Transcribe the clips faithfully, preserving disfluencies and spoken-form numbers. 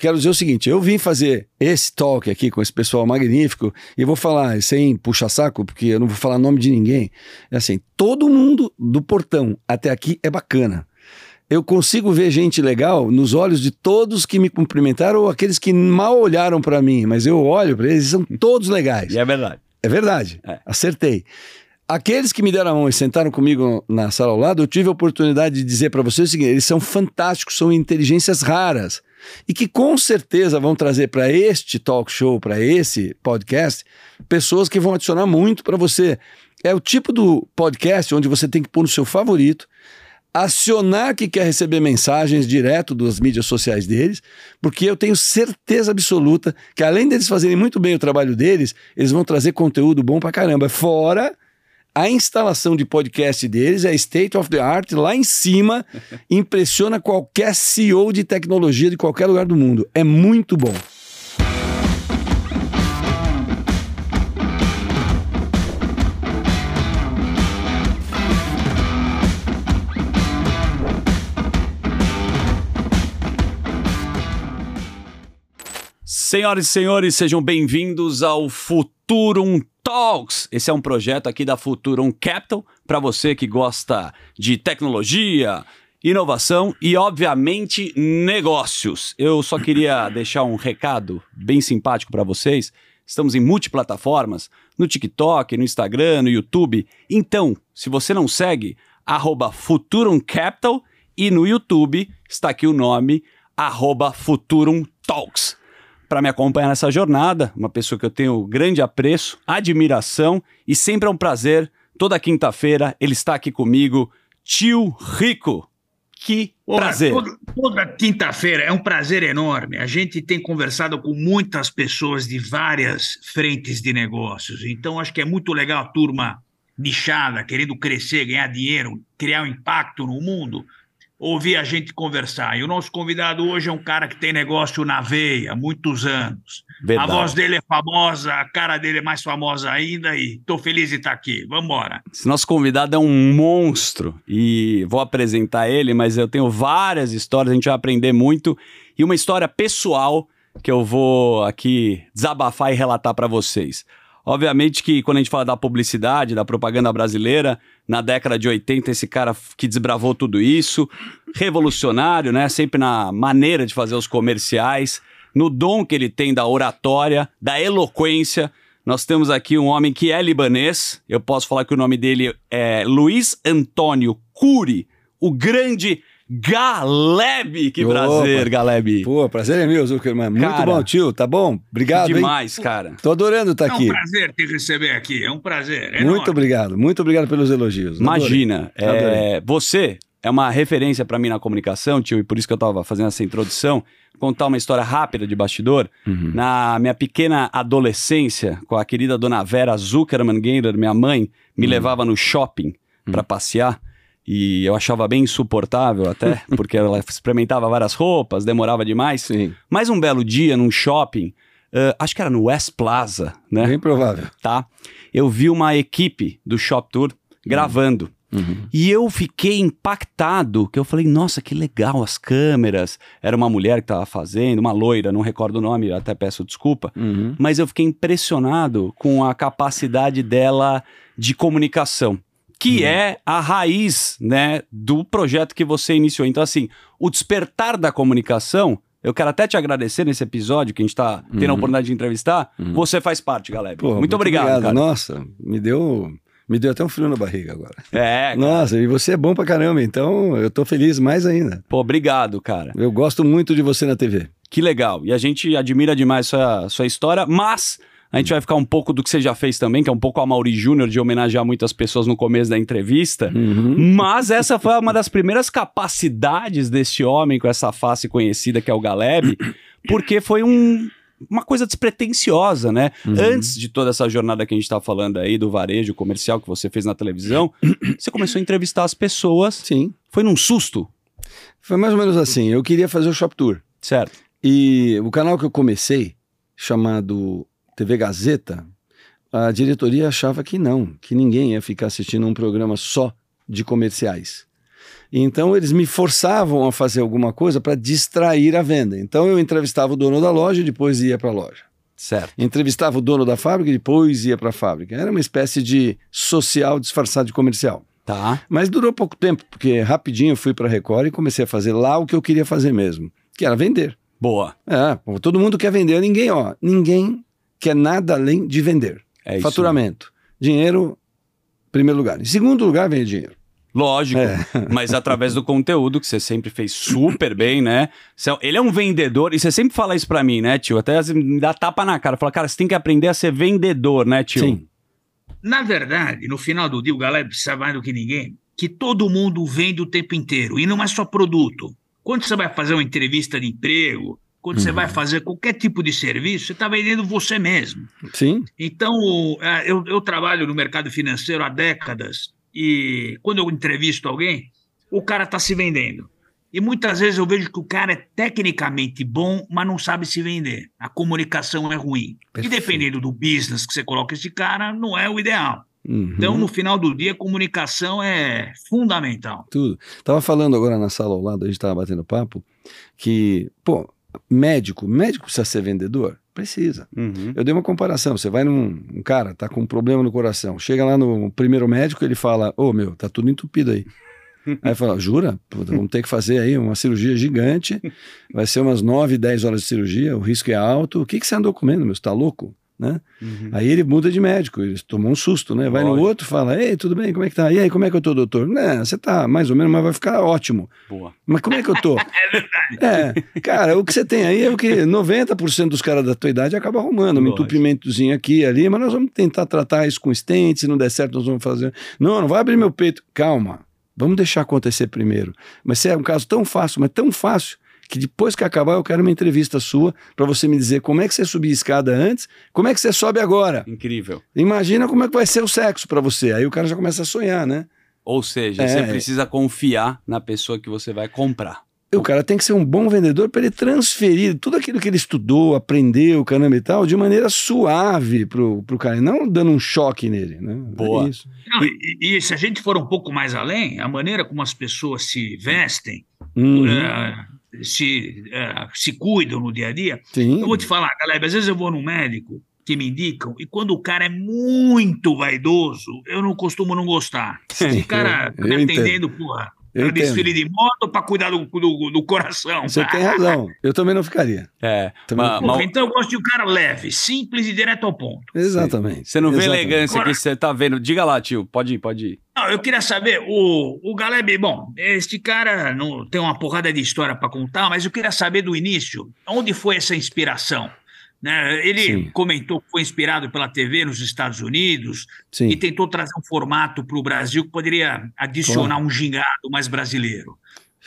Quero dizer o seguinte, eu vim fazer esse talk aqui com esse pessoal magnífico e vou falar sem puxar saco, porque eu não vou falar nome de ninguém. É assim, todo mundo do portão até aqui é bacana. Eu consigo ver gente legal nos olhos de todos que me cumprimentaram ou aqueles que mal olharam para mim, mas eu olho para eles e são todos legais. E é verdade. É verdade, é. Acertei. Aqueles que me deram a mão e sentaram comigo na sala ao lado, eu tive a oportunidade de dizer para vocês o seguinte, eles são fantásticos, são inteligências raras. E que com certeza vão trazer para este talk show, para esse podcast, pessoas que vão adicionar muito para você. É o tipo do podcast onde você tem que pôr no seu favorito, acionar que quer receber mensagens direto das mídias sociais deles, porque eu tenho certeza absoluta que além deles fazerem muito bem o trabalho deles, eles vão trazer conteúdo bom para caramba. Fora a instalação de podcast deles, é state of the art, lá em cima, impressiona qualquer C E O de tecnologia de qualquer lugar do mundo. É muito bom. Senhoras e senhores, sejam bem-vindos ao Futurum Talks. Esse é um projeto aqui da Futurum Capital para você que gosta de tecnologia, inovação e, obviamente, negócios. Eu só queria deixar um recado bem simpático para vocês. Estamos em multiplataformas, no TikTok, no Instagram, no YouTube. Então, se você não segue, arroba Futurum Capital e no YouTube está aqui o nome, arroba Futurum Talks. Para me acompanhar nessa jornada, uma pessoa que eu tenho grande apreço, admiração e sempre é um prazer, toda quinta-feira ele está aqui comigo, Tio Rico. Que prazer! Ora, toda, toda quinta-feira é um prazer enorme. A gente tem conversado com muitas pessoas de várias frentes de negócios, então acho que é muito legal a turma nichada, querendo crescer, ganhar dinheiro, criar um impacto no mundo, ouvir a gente conversar. E o nosso convidado hoje é um cara que tem negócio na veia, muitos anos. Verdade. A voz dele é famosa, a cara dele é mais famosa ainda e estou feliz de estar aqui. Vamos embora. Esse nosso convidado é um monstro e vou apresentar ele, mas eu tenho várias histórias, a gente vai aprender muito. E uma história pessoal que eu vou aqui desabafar e relatar para vocês. Obviamente que quando a gente fala da publicidade, da propaganda brasileira, na década de oitenta, esse cara que desbravou tudo isso, revolucionário, né? Sempre na maneira de fazer os comerciais, no dom que ele tem da oratória, da eloquência. Nós temos aqui um homem que é libanês, eu posso falar que o nome dele é Luiz Antônio Curi, o grande Galebe, que prazer, Galebe. Pô, prazer é meu, Zukerman. Muito cara, bom, tio, tá bom? Obrigado, demais, hein? Cara. Tô adorando estar tá aqui. É um prazer te receber aqui, é um prazer. É muito enorme. Obrigado, muito obrigado pelos elogios. Imagina, é, você é uma referência para mim na comunicação, tio, e por isso que eu tava fazendo essa introdução, contar uma história rápida de bastidor. Uhum. Na minha pequena adolescência, com a querida dona Vera Zukerman-Gendler, minha mãe, me uhum. levava no shopping uhum. para passear. E eu achava bem insuportável até, porque ela experimentava várias roupas, demorava demais. Sim. Mas um belo dia, num shopping, uh, acho que era no West Plaza, né? Bem provável. Tá? Eu vi uma equipe do Shop Tour gravando. Uhum. E eu fiquei impactado, que eu falei, nossa, que legal as câmeras. Era uma mulher que estava fazendo, uma loira, não recordo o nome, até peço desculpa. Uhum. Mas eu fiquei impressionado com a capacidade dela de comunicação. Que uhum. é a raiz, né, do projeto que você iniciou. Então, assim, o despertar da comunicação, eu quero até te agradecer nesse episódio que a gente está tendo uhum. a oportunidade de entrevistar. Uhum. Você faz parte, Galebe. Pô, muito, muito obrigado, obrigado, cara. Nossa, me deu, me deu até um frio na barriga agora. É. Cara. Nossa, e você é bom pra caramba, então eu tô feliz mais ainda. Pô, obrigado, cara. Eu gosto muito de você na T V. Que legal. E a gente admira demais sua, sua história, mas a gente vai ficar um pouco do que você já fez também, que é um pouco a Amaury Júnior, de homenagear muitas pessoas no começo da entrevista. Uhum. Mas essa foi uma das primeiras capacidades desse homem, com essa face conhecida que é o Galebe, porque foi um, uma coisa despretensiosa, né? Uhum. Antes de toda essa jornada que a gente está falando aí, do varejo comercial que você fez na televisão, você começou a entrevistar as pessoas. Sim. Foi num susto? Foi mais ou menos assim. Eu queria fazer o Shop Tour. Certo. E o canal que eu comecei, chamado T V Gazeta, a diretoria achava que não, que ninguém ia ficar assistindo um programa só de comerciais. Então eles me forçavam a fazer alguma coisa para distrair a venda. Então eu entrevistava o dono da loja e depois ia para a loja. Certo. Entrevistava o dono da fábrica e depois ia para a fábrica. Era uma espécie de social disfarçado de comercial. Tá. Mas durou pouco tempo, porque rapidinho eu fui para a Record e comecei a fazer lá o que eu queria fazer mesmo, que era vender. Boa. É, todo mundo quer vender, ninguém, ó, ninguém quer nada além de vender. É isso. Faturamento. Né? Dinheiro, em primeiro lugar. Em segundo lugar, vem dinheiro. Lógico, é. Mas através do conteúdo que você sempre fez super bem, né? Ele é um vendedor, e você sempre fala isso pra mim, né, tio? Até me dá tapa na cara, fala, cara, você tem que aprender a ser vendedor, né, tio? Sim. Na verdade, no final do dia, o Galebe sabe mais do que ninguém que todo mundo vende o tempo inteiro, e não é só produto. Quando você vai fazer uma entrevista de emprego, quando uhum. você vai fazer qualquer tipo de serviço, você está vendendo você mesmo. Sim. Então, eu, eu trabalho no mercado financeiro há décadas, e quando eu entrevisto alguém, o cara está se vendendo. E muitas vezes eu vejo que o cara é tecnicamente bom, mas não sabe se vender. A comunicação é ruim. Perfeito. E dependendo do business que você coloca esse cara, não é o ideal. Uhum. Então, no final do dia, comunicação é fundamental. Tudo. Estava falando agora na sala ao lado, a gente estava batendo papo, que, pô, médico, médico precisa ser vendedor? Precisa. Uhum. Eu dei uma comparação, você vai num um cara, tá com um problema no coração, chega lá no primeiro médico, ele fala, ô, meu, tá tudo entupido aí. Aí fala, jura? Pô, vamos ter que fazer aí uma cirurgia gigante, vai ser umas nove, dez horas de cirurgia, o risco é alto, o que, que você andou comendo, meu, você tá louco? Né? Uhum. Aí ele muda de médico, ele tomou um susto, né? Vai Lógico. No outro, fala, ei, tudo bem, como é que tá? E aí, como é que eu tô, doutor? Né, você tá mais ou menos, mas vai ficar ótimo. Boa. Mas como é que eu tô? É, cara, o que você tem aí é o que noventa por cento dos caras da tua idade acaba arrumando, um entupimentozinho aqui e ali, mas nós vamos tentar tratar isso com estente, se não der certo nós vamos fazer, não, não vai abrir meu peito, calma, vamos deixar acontecer primeiro. Mas é um caso tão fácil, mas tão fácil, que depois que acabar eu quero uma entrevista sua para você me dizer como é que você subia a escada antes, como é que você sobe agora. Incrível. Imagina como é que vai ser o sexo para você. Aí o cara já começa a sonhar, né? Ou seja, é, você precisa confiar na pessoa que você vai comprar. O cara tem que ser um bom vendedor para ele transferir tudo aquilo que ele estudou, aprendeu, caramba e tal, de maneira suave pro, pro cara, não dando um choque nele, né? Boa. É isso. Não, e, e se a gente for um pouco mais além, a maneira como as pessoas se vestem, uhum. uh, Se, uh, se cuidam no dia a dia. Sim. Eu vou te falar, galera, às vezes eu vou num médico que me indicam, e quando o cara é muito vaidoso, eu não costumo não gostar. Esse cara eu, eu me entendo. Atendendo, porra, eu desfile de moto pra cuidar do, do, do coração. Você tem razão, eu também não ficaria. É, também mas, não... Porra, então eu gosto de um cara leve, simples e direto ao ponto. Exatamente. Você não vê Exatamente. Elegância Agora... que você tá vendo. Diga lá, tio, pode ir, pode ir. Não, eu queria saber, o, o Galebe, bom, este cara não, tem uma porrada de história para contar, mas eu queria saber do início, onde foi essa inspiração? Né? Ele Sim. comentou que foi inspirado pela T V nos Estados Unidos Sim. e tentou trazer um formato para o Brasil que poderia adicionar Bom. um gingado mais brasileiro.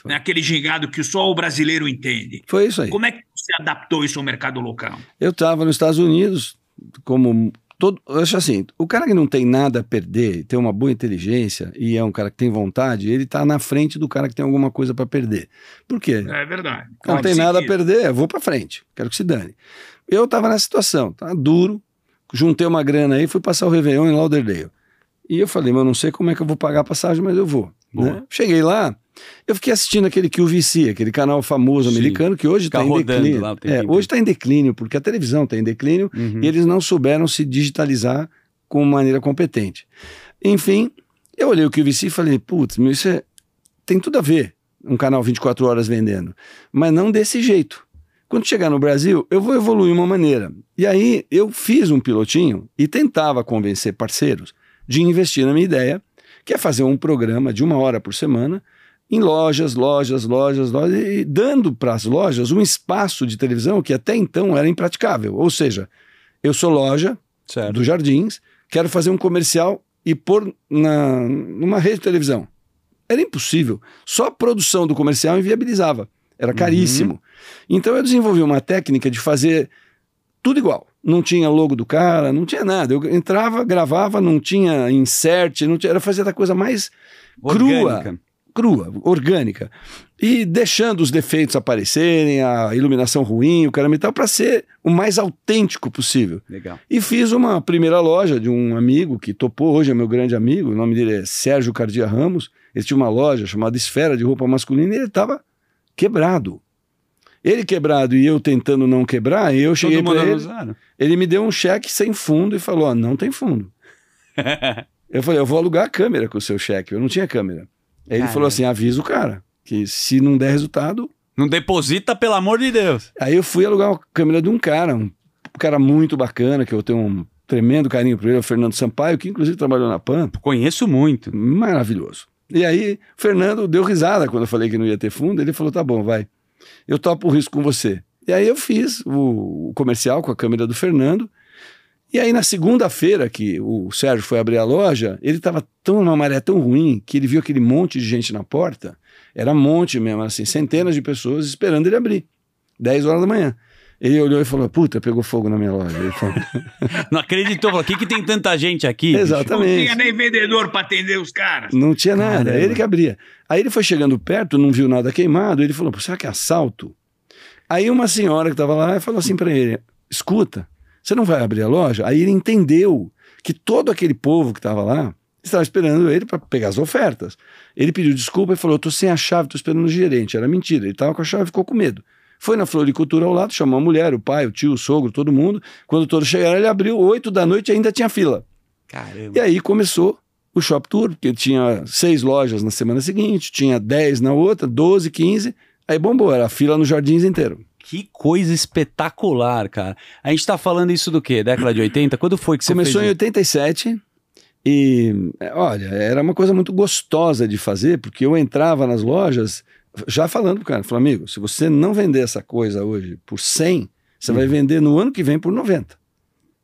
Né? Aquele gingado que só o brasileiro entende. Foi isso aí. Como é que você adaptou isso ao mercado local? Eu estava nos Estados Unidos como... Todo, eu acho assim, o cara que não tem nada a perder, tem uma boa inteligência e é um cara que tem vontade, ele tá na frente do cara que tem alguma coisa para perder. Por quê? É verdade. Não tem nada a perder, eu vou para frente, quero que se dane. Eu tava nessa situação, tá duro, juntei uma grana aí, fui passar o Réveillon em Lauderdale. E eu falei, mas eu não sei como é que eu vou pagar a passagem, mas eu vou. Né? Cheguei lá, eu fiquei assistindo aquele Q V C, aquele canal famoso Sim. americano que hoje está em declínio. Lá, é, hoje está em declínio, porque a televisão está em declínio uhum. e eles não souberam se digitalizar com maneira competente. Enfim, eu olhei o Q V C e falei, putz, meu, isso é... tem tudo a ver, um canal vinte e quatro horas vendendo, mas não desse jeito. Quando chegar no Brasil, eu vou evoluir uma maneira. E aí eu fiz um pilotinho e tentava convencer parceiros de investir na minha ideia, que é fazer um programa de uma hora por semana em lojas, lojas, lojas, lojas, e dando para as lojas um espaço de televisão que até então era impraticável. Ou seja, eu sou loja certo. Dos Jardins, quero fazer um comercial e pôr na, numa rede de televisão. Era impossível. Só a produção do comercial inviabilizava. Era caríssimo. Uhum. Então eu desenvolvi uma técnica de fazer tudo igual. Não tinha logo do cara, não tinha nada. Eu entrava, gravava, não tinha insert, não tinha, era fazer a coisa mais orgânica. Crua. crua, orgânica, e deixando os defeitos aparecerem, a iluminação ruim, o caramba e tal, para ser o mais autêntico possível. Legal. E fiz uma primeira loja de um amigo que topou, hoje é meu grande amigo, o nome dele é Sérgio Cardia Ramos, ele tinha uma loja chamada Esfera de Roupa Masculina e ele estava quebrado. Ele quebrado e eu tentando não quebrar, eu cheguei para ele, ele me deu um cheque sem fundo e falou, ó, não tem fundo. Eu falei, eu vou alugar a câmera com o seu cheque, eu não tinha câmera. Aí ele falou assim, avisa o cara, que se não der resultado... Não deposita, pelo amor de Deus. Aí eu fui alugar a câmera de um cara, um cara muito bacana, que eu tenho um tremendo carinho por ele, o Fernando Sampaio, que inclusive trabalhou na P A M. Conheço muito. Maravilhoso. E aí o Fernando deu risada quando eu falei que não ia ter fundo, ele falou, tá bom, vai, eu topo o risco com você. E aí eu fiz o comercial com a câmera do Fernando. E aí, na segunda-feira que o Sérgio foi abrir a loja, ele estava tão numa maré tão ruim que ele viu aquele monte de gente na porta. Era um monte mesmo, assim, centenas de pessoas esperando ele abrir. dez horas da manhã. Ele olhou e falou, puta, pegou fogo na minha loja. Ele falou, não acreditou, falou, o que que tem tanta gente aqui? Exatamente. Não tinha nem vendedor para atender os caras. Não tinha nada, Caramba. Ele que abria. Aí ele foi chegando perto, não viu nada queimado, ele falou, será que é assalto? Aí uma senhora que estava lá falou assim para ele, escuta, você não vai abrir a loja? Aí ele entendeu que todo aquele povo que estava lá estava esperando ele para pegar as ofertas. Ele pediu desculpa e falou, eu tô sem a chave, tô esperando o gerente. Era mentira, ele estava com a chave e ficou com medo. Foi na floricultura ao lado, chamou a mulher, o pai, o tio, o sogro, todo mundo. Quando todos chegaram, ele abriu, oito da noite e ainda tinha fila. Caramba. E aí começou o Shop Tour, porque tinha seis lojas na semana seguinte, tinha dez na outra, doze, quinze. Aí bombou, era a fila nos jardins inteiro. Que coisa espetacular, cara. A gente tá falando isso do quê? Década de oitenta? Quando foi que você começou? Começou em oitenta e sete e, olha, era uma coisa muito gostosa de fazer, porque eu entrava nas lojas já falando pro cara, falando, amigo, se você não vender essa coisa hoje por cem, você hum. vai vender no ano que vem por noventa.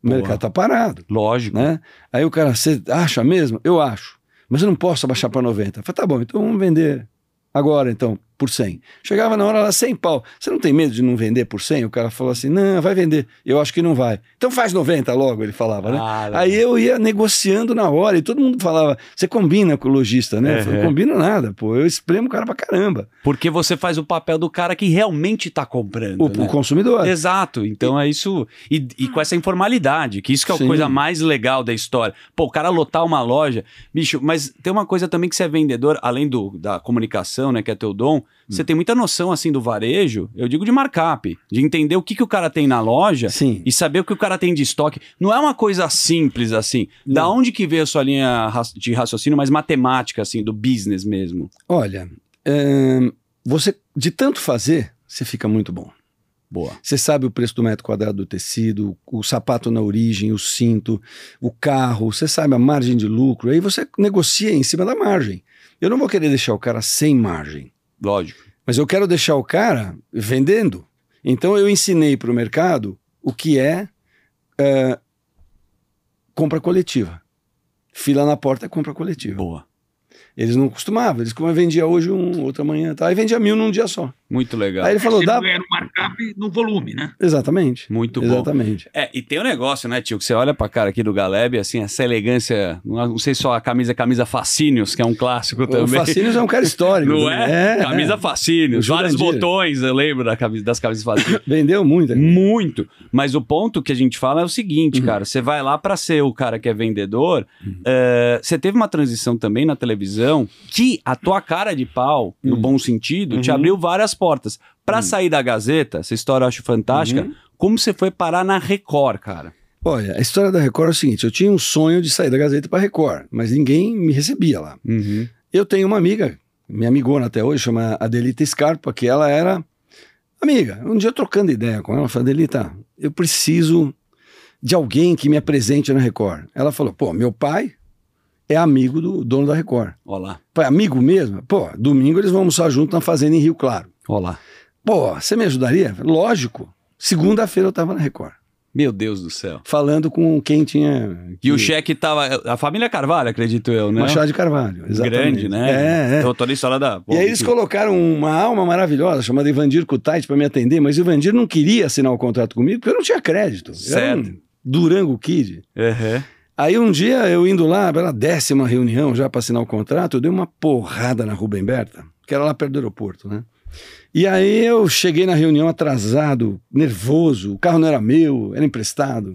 O Boa. mercado tá parado. Lógico. Né? Aí o cara, você acha mesmo? Eu acho. Mas eu não posso abaixar para noventa. Eu falei, tá bom, então vamos vender agora, então, por cem. Chegava na hora lá, cem pau. Você não tem medo de não vender por cem? O cara falou assim, não, vai vender. Eu acho que não vai. Então faz noventa logo, ele falava, né? Ah, aí eu ia negociando na hora e todo mundo falava, você combina com o lojista, né? É, eu falei, não combino nada, pô. Eu espremo o cara pra caramba. Porque você faz o papel do cara que realmente tá comprando, o, né? O consumidor. Exato. Então e... é isso. E, e com essa informalidade, que isso que é a Sim. coisa mais legal da história. Pô, o cara lotar uma loja. Bicho, mas tem uma coisa também que você é vendedor, além do, da comunicação, né? Que é teu dom. Você hum. tem muita noção, assim, do varejo, eu digo de markup, de entender o que, que o cara tem na loja Sim. e saber o que o cara tem de estoque. Não é uma coisa simples, assim. Não. Da onde que veio a sua linha de raciocínio, mas matemática, assim, do business mesmo? Olha, é... você, de tanto fazer, você fica muito bom. Boa. Você sabe o preço do metro quadrado do tecido, o sapato na origem, o cinto, o carro, você sabe a margem de lucro, aí você negocia em cima da margem. Eu não vou querer deixar o cara sem margem. Lógico. Mas eu quero deixar o cara vendendo. Então eu ensinei para o mercado o que é uh, compra coletiva. Fila na porta é compra coletiva. Boa. Eles não costumavam, eles como vendia hoje um, outra manhã, tá? Aí vendia mil num dia só. Muito legal. Aí ele falou, dá... Era um markup no volume, né? Exatamente. Muito bom. Exatamente. É, e tem um negócio, né, tio, que você olha pra cara aqui do Galebe, assim, essa elegância, não sei só a camisa, camisa Facínios, que é um clássico também. O Facínios é um cara histórico. Não é? é? Camisa é. Facínios, vários botões, eu lembro da camisa, das camisas Facínios. Vendeu muito. Aqui. Muito. Mas o ponto que a gente fala é o seguinte, uhum. cara, você vai lá pra ser o cara que é vendedor, uhum. uh, você teve uma transição também na televisão, que a tua cara de pau, no uhum. bom sentido, uhum. te abriu várias portas. Pra uhum. sair da Gazeta, essa história eu acho fantástica, uhum. como você foi parar na Record, cara? Olha, a história da Record é o seguinte, eu tinha um sonho de sair da Gazeta pra Record, mas ninguém me recebia lá. Uhum. Eu tenho uma amiga, minha amigona até hoje, chama Adelita Scarpa, que ela era amiga. Um dia trocando ideia com ela, eu falei, Adelita, eu preciso de alguém que me apresente na Record. Ela falou, pô, meu pai... é amigo do dono da Record. Olá. Pô, amigo mesmo? Pô, domingo eles vão almoçar junto na fazenda em Rio Claro. Olá. Pô, você me ajudaria? Lógico. Segunda-feira eu tava na Record. Meu Deus do céu. Falando com quem tinha... Que... E o cheque tava... A família Carvalho, acredito eu, né? Machado de Carvalho, exatamente. Grande, né? É, é. Então, toda a história da... Bom, e aí eles que... colocaram uma alma maravilhosa chamada Ivandir Kutait pra me atender, mas o Ivandir não queria assinar o contrato comigo porque eu não tinha crédito. Certo. Eu era um Durango Kid. Aham. Uhum. Aí um dia eu indo lá, era a décima reunião já para assinar o contrato, eu dei uma porrada na Rubem Berta, que era lá perto do aeroporto, né? E aí eu cheguei na reunião atrasado, nervoso, o carro não era meu, era emprestado.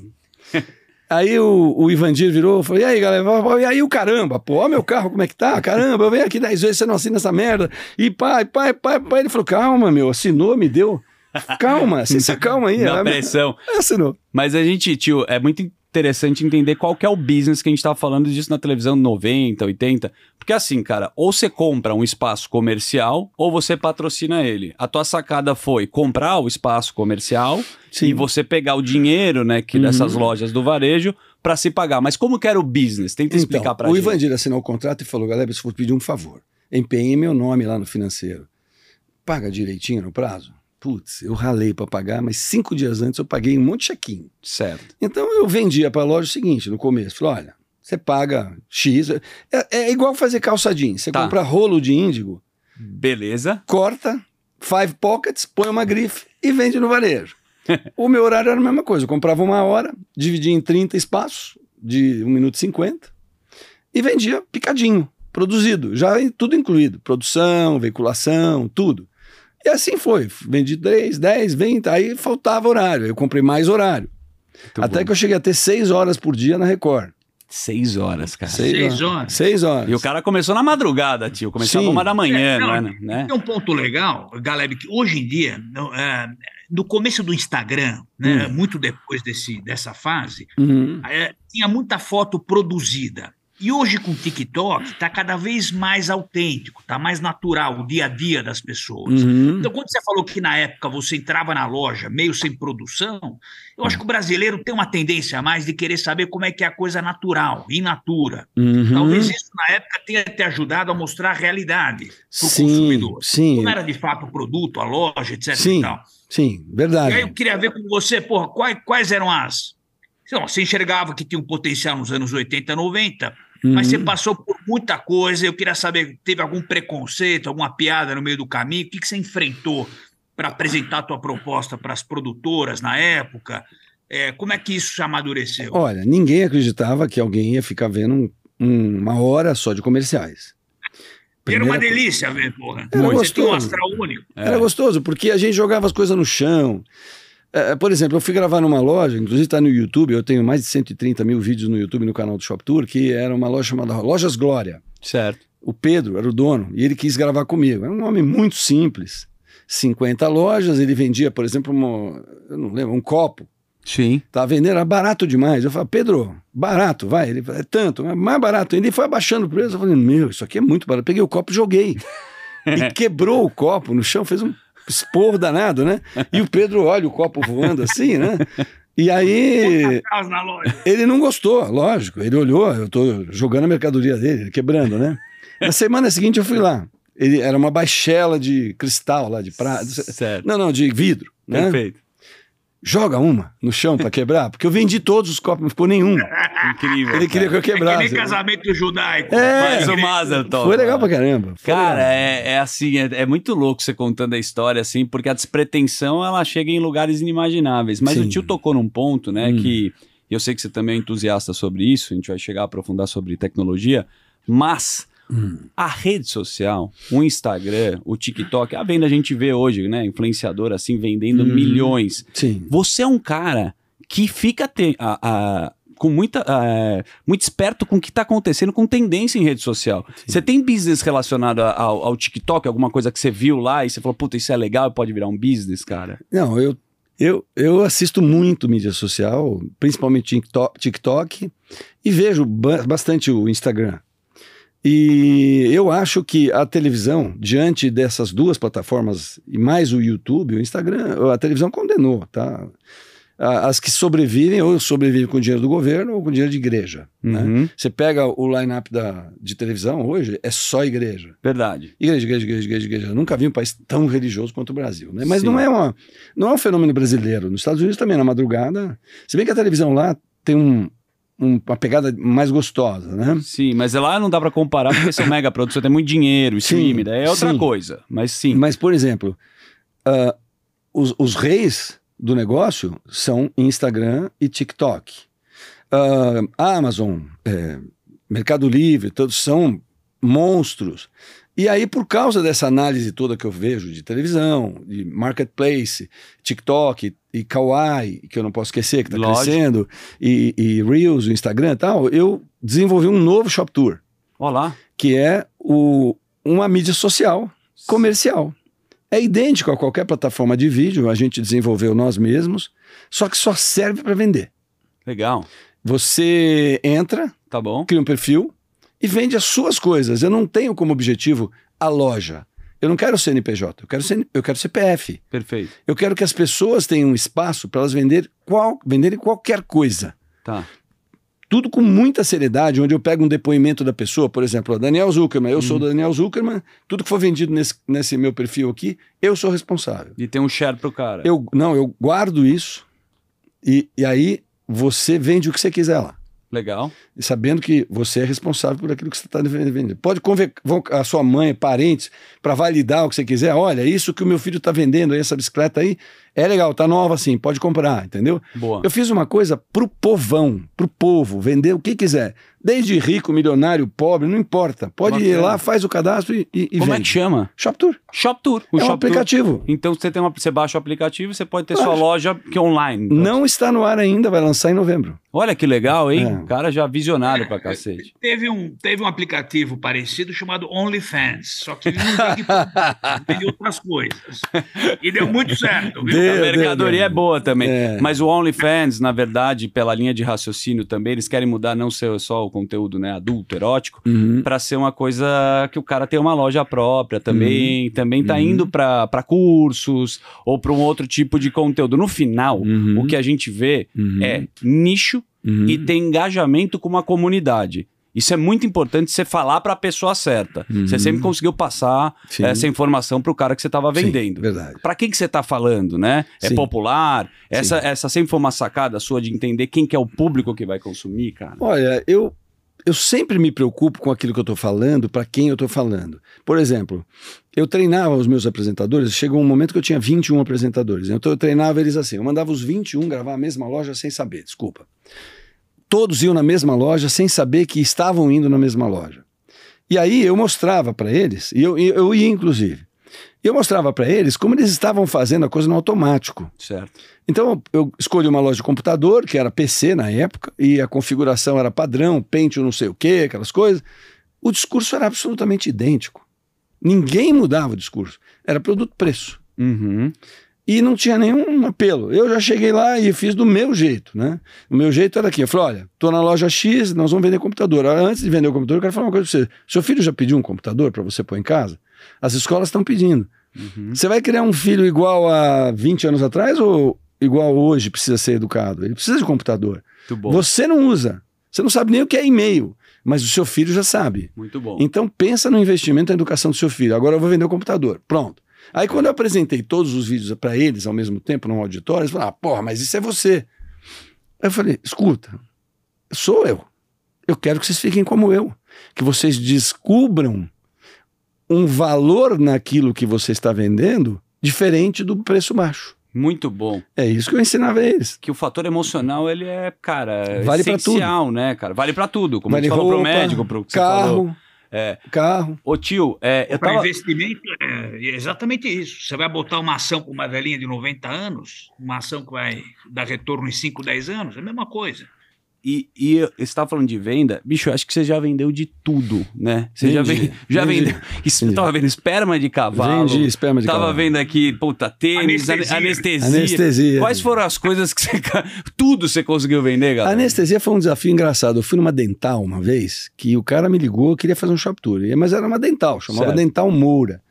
Aí o, o Ivandir virou e falou, e aí galera, e aí o caramba, pô, ó meu carro como é que tá, caramba, eu venho aqui dez vezes, você não assina essa merda, e pai, pai, pai, pai, ele falou, calma meu, assinou, me deu, calma, se acalma aí. Na pressão. Assinou. Mas a gente, tio, é muito interessante entender qual que é o business que a gente tava falando disso na televisão noventa, oitenta. Porque assim, cara, ou você compra um espaço comercial ou você patrocina ele. A tua sacada foi comprar o espaço comercial, sim, e você pegar o dinheiro, né, que uhum, dessas lojas do varejo para se pagar. Mas como que era o business? Tenta explicar então, pra gente. O Ivandir assinou o contrato e falou, galera, eu vou pedir um favor. Empenhei meu nome lá no financeiro. Paga direitinho no prazo? Putz, eu ralei para pagar, mas cinco dias antes eu paguei um monte de chequinho. Certo. Então eu vendia para a loja o seguinte, no começo, falei, olha, você paga X, é, é igual fazer calça jeans, você tá, compra rolo de índigo, beleza, corta, five pockets, põe uma grife e vende no varejo. O meu horário era a mesma coisa, eu comprava uma hora, dividia em trinta espaços, de um minuto e cinquenta, e vendia picadinho, produzido, já tudo incluído, produção, veiculação, tudo. E assim foi, vendi três, dez, vinte, aí faltava horário, eu comprei mais horário. Muito Até bom. que eu cheguei a ter seis horas por dia na Record. seis horas, cara. seis horas. seis horas. E o cara começou na madrugada, tio, começava uma da manhã, é, não, né? né? Tem um ponto legal, Galebe, que hoje em dia, no, é, no começo do Instagram, né, hum. muito depois desse, dessa fase, hum. é, tinha muita foto produzida. E hoje com o TikTok está cada vez mais autêntico, está mais natural o dia a dia das pessoas. Uhum. Então quando você falou que na época você entrava na loja meio sem produção, eu acho que o brasileiro tem uma tendência a mais de querer saber como é que é a coisa natural, in natura. Uhum. Talvez isso na época tenha te ajudado a mostrar a realidade para o consumidor. Sim. Como era de fato o produto, a loja, etcétera. Sim, e tal. Sim, verdade. E aí eu queria ver com você, porra, quais, quais eram as... Então, você enxergava que tinha um potencial nos anos oitenta, noventa... Mas você passou por muita coisa, eu queria saber, teve algum preconceito, alguma piada no meio do caminho? O que, que você enfrentou para apresentar a tua proposta para as produtoras na época? É, como é que isso se amadureceu? Olha, ninguém acreditava que alguém ia ficar vendo um, um, uma hora só de comerciais. Primeira... Era uma delícia ver, porra. Era você gostoso. Tinha um astral único. Era é. gostoso, porque a gente jogava as coisas no chão. É, por exemplo, eu fui gravar numa loja, inclusive está no YouTube, eu tenho mais de cento e trinta mil vídeos no YouTube no canal do Shop Tour, que era uma loja chamada Lojas Glória. Certo. O Pedro era o dono e ele quis gravar comigo. Era um homem muito simples. cinquenta lojas, ele vendia, por exemplo, uma, eu não lembro, um copo. Sim. Tá vendendo, era barato demais. Eu falei, Pedro, barato, vai. Ele falou, é tanto, é mais barato. Ele foi abaixando o preço, eu falei, meu, isso aqui é muito barato. Peguei o copo e joguei. E quebrou o copo no chão, fez um... esporro danado, né? E o Pedro olha o copo voando assim, né? E aí... ele não gostou, lógico. Ele olhou, eu tô jogando a mercadoria dele, quebrando, né? Na semana seguinte eu fui lá. Ele era uma baixela de cristal lá, de prata. Não, não, de vidro, né? Perfeito. Joga uma no chão pra quebrar, porque eu vendi todos os copos, não ficou nenhum. Incrível. Ele queria, cara, que eu quebrasse. É que nem casamento judaico. É, faz o Mazel Tov. Foi legal pra caramba. Cara, é, é assim, é, é muito louco você contando a história, assim, porque a despretensão, ela chega em lugares inimagináveis. Mas sim, o tio tocou num ponto, né, hum. que eu sei que você também é entusiasta sobre isso, a gente vai chegar a aprofundar sobre tecnologia, mas... Hum. A rede social, o Instagram, o TikTok, a venda a gente vê hoje, né? Influenciador assim, vendendo hum. milhões. Sim. Você é um cara que fica te, a, a, com muita, a, muito esperto com o que está acontecendo com tendência em rede social. Sim. Você tem business relacionado ao, ao TikTok? Alguma coisa que você viu lá e você falou, puta, isso é legal, pode virar um business, cara? Não, eu, eu, eu assisto muito mídia social, principalmente TikTok, TikTok e vejo ba- bastante o Instagram. E eu acho que a televisão, diante dessas duas plataformas, e mais o YouTube, o Instagram, a televisão condenou, tá? As que sobrevivem, ou sobrevivem com o dinheiro do governo, ou com o dinheiro de igreja, uhum. né? Você pega o line-up da, de televisão hoje, é só igreja. Verdade. Igreja, igreja, igreja, igreja, igreja. Eu nunca vi um país tão religioso quanto o Brasil, né? Mas sim, não é, uma, não é um fenômeno brasileiro. Nos Estados Unidos também, na madrugada... Se bem que a televisão lá tem um... uma pegada mais gostosa, né? Sim, mas lá não dá pra comparar porque são mega produção, tem muito dinheiro, streaming, é outra sim. coisa, mas sim. Mas, por exemplo, uh, os, os reis do negócio são Instagram e TikTok. uh, Amazon, é, Mercado Livre, todos são monstros. E aí, por causa dessa análise toda que eu vejo de televisão, de marketplace, TikTok e Kawaii, que eu não posso esquecer, que está crescendo, e, e Reels, o Instagram e tal, eu desenvolvi um novo Shop Tour. Olá. Que é o, uma mídia social comercial. É idêntico a qualquer plataforma de vídeo, a gente desenvolveu nós mesmos, só que só serve para vender. Legal. Você entra, tá bom, cria um perfil e vende as suas coisas. Eu não tenho como objetivo a loja. Eu não quero C N P J, eu quero, C N... eu quero C P F. Perfeito. Eu quero que as pessoas tenham um espaço para elas vender qual... venderem qualquer coisa. Tá. Tudo com muita seriedade, onde eu pego um depoimento da pessoa, por exemplo, Daniel Zukerman, eu hum. sou o Daniel Zukerman, tudo que for vendido nesse, nesse meu perfil aqui, eu sou responsável. E tem um share pro cara. Eu, não, eu guardo isso e, e aí você vende o que você quiser lá. Legal. E sabendo que você é responsável por aquilo que você está vendendo. Pode convocar a sua mãe, parentes, para validar o que você quiser. Olha, isso que o meu filho está vendendo, aí, essa bicicleta aí, é legal, tá nova assim, pode comprar, entendeu? Boa. Eu fiz uma coisa pro povão, pro povo, vender o que quiser. Desde rico, milionário, pobre, não importa. Pode Bacana. ir lá, faz o cadastro e, e, e Como vende. Como é que chama? Shop Tour. Shop Tour. O é Shop um aplicativo. Tour. Então você, tem uma, você baixa o aplicativo e você pode ter claro. sua loja que é online. Então. Não está no ar ainda, vai lançar em novembro. Olha que legal, hein? É. Cara já visionário pra cacete. Teve um, teve um aplicativo parecido chamado OnlyFans, só que ele não pediu outras coisas. E deu muito certo, viu? Deu, a mercadoria deu, deu. é boa também. É. Mas o OnlyFans, na verdade, pela linha de raciocínio também, eles querem mudar não ser só o conteúdo, né, adulto, erótico, uhum. para ser uma coisa que o cara tem uma loja própria também, uhum. também tá uhum. indo para cursos ou para um outro tipo de conteúdo. No final, uhum. o que a gente vê uhum. é nicho uhum. e tem engajamento com uma comunidade. Isso é muito importante você falar para a pessoa certa. Uhum. Você sempre conseguiu passar Sim. essa informação para o cara que você estava vendendo. Para quem que você está falando, né? É Sim. popular? Essa, essa sempre foi uma sacada sua de entender quem que é o público que vai consumir, cara? Olha, eu, eu sempre me preocupo com aquilo que eu estou falando, para quem eu estou falando. Por exemplo, eu treinava os meus apresentadores, chegou um momento que eu tinha vinte e um apresentadores. Então eu treinava eles assim, eu mandava os vinte e um gravar a mesma loja sem saber, desculpa. Todos iam na mesma loja sem saber que estavam indo na mesma loja. E aí eu mostrava para eles, e eu, eu ia inclusive, eu mostrava para eles como eles estavam fazendo a coisa no automático. Certo. Então eu escolhi uma loja de computador, que era P C na época, e a configuração era padrão, Pentium não sei o quê, aquelas coisas. O discurso era absolutamente idêntico. Ninguém mudava o discurso. Era produto-preço. Uhum. E não tinha nenhum apelo. Eu já cheguei lá e fiz do meu jeito, né? O meu jeito era aqui. Eu falei, olha, tô na loja X, nós vamos vender computador. Antes de vender o computador, eu quero falar uma coisa pra você. Seu filho já pediu um computador para você pôr em casa? As escolas estão pedindo. Uhum. Você vai criar um filho igual a vinte anos atrás ou igual hoje precisa ser educado? Ele precisa de computador. Muito bom. Você não usa. Você não sabe nem o que é e-mail. Mas o seu filho já sabe. Muito bom. Então pensa no investimento na educação do seu filho. Agora eu vou vender o computador. Pronto. Aí quando eu apresentei todos os vídeos para eles ao mesmo tempo num auditório, eles falaram, ah, porra, mas isso é você. Aí eu falei, escuta, sou eu. Eu quero que vocês fiquem como eu. Que vocês descubram um valor naquilo que você está vendendo diferente do preço baixo. Muito bom. É isso que eu ensinava a eles. Que o fator emocional, ele é, cara, vale essencial, tudo. né, cara? Vale para tudo. Como vale você falou, para o médico, para o que você falou. É. Carro. Ô tio, é, eu tava... investimento é exatamente isso. Você vai botar uma ação com uma velhinha de noventa anos, uma ação que vai dar retorno em cinco, dez anos, é a mesma coisa. E, e você estava falando de venda, bicho, eu acho que você já vendeu de tudo, né? Você vendi, já, vende, já vendi. vendeu. Isso, eu tava vendo esperma de cavalo. Vendi esperma de tava cavalo. Tava vendo aqui, puta, tênis, anestesia. anestesia. anestesia. Quais foram as coisas que você... Tudo você conseguiu vender, galera? A anestesia foi um desafio engraçado. Eu fui numa dental uma vez, que o cara me ligou, queria fazer um Shop Tour. Mas era uma dental, chamava certo. Dental Moura.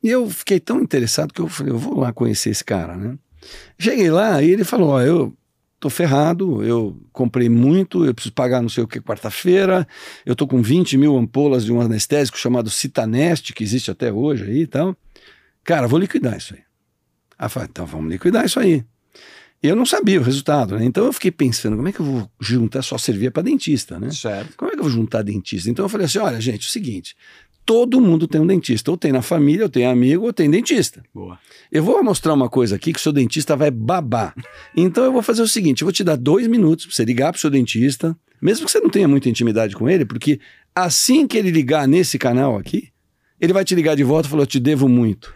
E eu fiquei tão interessado que eu falei, eu vou lá conhecer esse cara, né? Cheguei lá e ele falou, ó, oh, eu... tô ferrado, eu comprei muito, eu preciso pagar não sei o que quarta-feira, eu tô com vinte mil ampolas de um anestésico chamado Citanest, que existe até hoje aí e tal. Cara, vou liquidar isso aí. Aí eu falei, então vamos liquidar isso aí. Eu não sabia o resultado, né? Então eu fiquei pensando, como é que eu vou juntar, só servia para dentista, né? Certo. Como é que eu vou juntar dentista? Então eu falei assim, olha gente, é o seguinte, Todo mundo tem um dentista, ou tem na família, ou tem amigo, ou tem dentista. Boa. Eu vou mostrar uma coisa aqui que o seu dentista vai babar. Então eu vou fazer o seguinte, eu vou te dar dois minutos para você ligar para o seu dentista, mesmo que você não tenha muita intimidade com ele, porque assim que ele ligar nesse canal aqui, ele vai te ligar de volta e falar, eu te devo muito.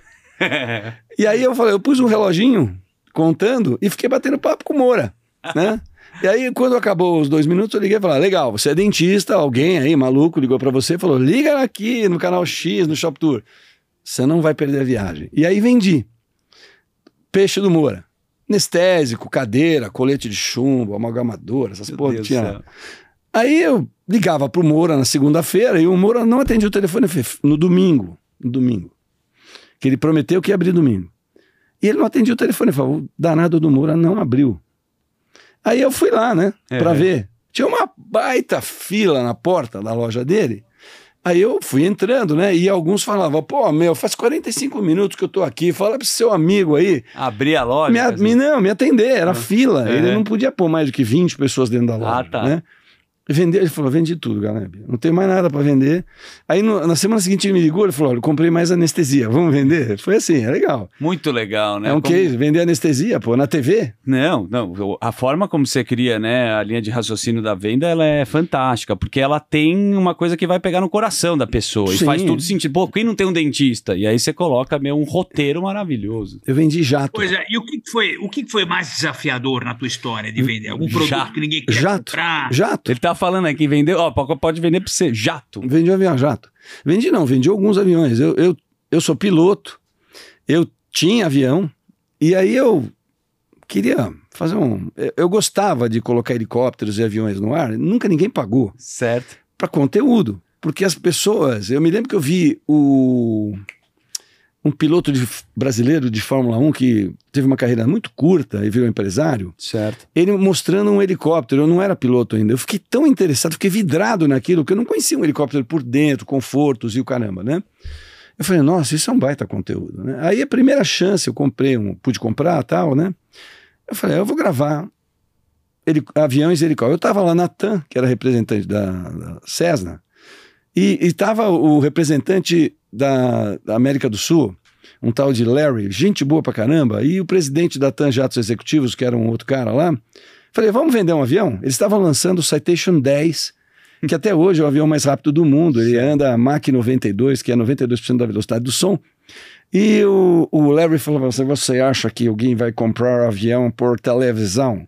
E aí eu falei, eu pus um reloginho contando e fiquei batendo papo com o Moura, né? E aí, quando acabou os dois minutos, eu liguei e falei, legal, você é dentista, alguém aí, maluco, ligou pra você e falou, liga aqui no canal X, no Shop Tour. Você não vai perder a viagem. E aí vendi. Peixe do Moura. Anestésico, cadeira, colete de chumbo, amalgamador, essas porra. Aí eu ligava pro Moura na segunda-feira e o Moura não atendia o telefone no domingo. No domingo. Que ele prometeu que ia abrir domingo. E ele não atendia o telefone. Ele falou, o danado do Moura não abriu. Aí eu fui lá, né, é, pra é. ver. Tinha uma baita fila na porta da loja dele. Aí eu fui entrando, né, e alguns falavam, pô, meu, faz quarenta e cinco minutos que eu tô aqui, fala pro seu amigo aí. Abrir a loja? Me a, me, não, me atender, era é. fila. É. Ele não podia pôr mais do que vinte pessoas dentro da loja, ah, tá. né? Vendeu, ele falou, vendi tudo, Galebe. Não tem mais nada pra vender. Aí no, na semana seguinte ele me ligou, ele falou, olha, eu comprei mais anestesia, vamos vender? Foi assim, é legal. Muito legal, né? É um como... case, vender anestesia, pô, na T V? Não, não. A forma como você cria, né, a linha de raciocínio da venda, ela é fantástica, porque ela tem uma coisa que vai pegar no coração da pessoa. Sim. E faz tudo sentido. Pô, quem não tem um dentista? E aí você coloca meio um roteiro maravilhoso. Eu vendi jato. Pois é, e o que foi, o que foi mais desafiador na tua história de vender? Algum produto jato. que ninguém quer jato. comprar? Jato. Ele tá falando aqui, vendeu, ó, pode vender para você, jato. Vendi um avião, jato. Vendi não, vendi alguns aviões. Eu, eu, eu sou piloto, eu tinha avião, e aí eu queria fazer um... Eu gostava de colocar helicópteros e aviões no ar, nunca ninguém pagou. Certo. Para conteúdo, porque as pessoas... Eu me lembro que eu vi o... um piloto de, brasileiro de Fórmula um que teve uma carreira muito curta e virou empresário, certo. Ele mostrando um helicóptero, eu não era piloto ainda, eu fiquei tão interessado, fiquei vidrado naquilo, que eu não conhecia um helicóptero por dentro, confortos e o caramba, né? Eu falei, nossa, isso é um baita conteúdo, né? Aí a primeira chance, eu comprei um, pude comprar tal, né? Eu falei, eu vou gravar heli, aviões e helicópteros. Eu tava lá na TAM, que era representante da, da Cessna, e, e tava o representante... Da, da América do Sul, um tal de Larry, gente boa pra caramba, e o presidente da TAM Jatos Executivos, que era um outro cara lá, falei, vamos vender um avião? Eles estavam lançando o Citation dez, que até hoje é o avião mais rápido do mundo, ele anda a Mach noventa e dois, que é noventa e dois por cento da velocidade do som, e o, o Larry falou, você acha que alguém vai comprar um avião por televisão?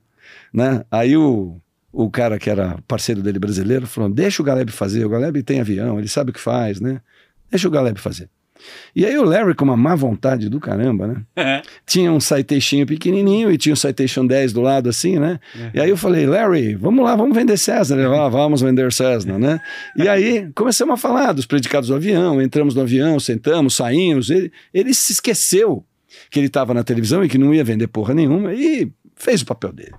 Né? Aí o O cara que era parceiro dele brasileiro falou, deixa o Galebe fazer, o Galebe tem avião, ele sabe o que faz, né? Deixa o Galebe fazer. E aí o Larry, com uma má vontade do caramba, né? É. Tinha um Citation pequenininho e tinha um Citation dez do lado assim, né? É. E aí eu falei, Larry, vamos lá, vamos vender Cessna. Ele falou, ah, vamos vender Cessna, né? E aí começamos a falar dos predicados do avião, entramos no avião, sentamos, saímos. Ele, ele se esqueceu que ele estava na televisão e que não ia vender porra nenhuma e fez o papel dele.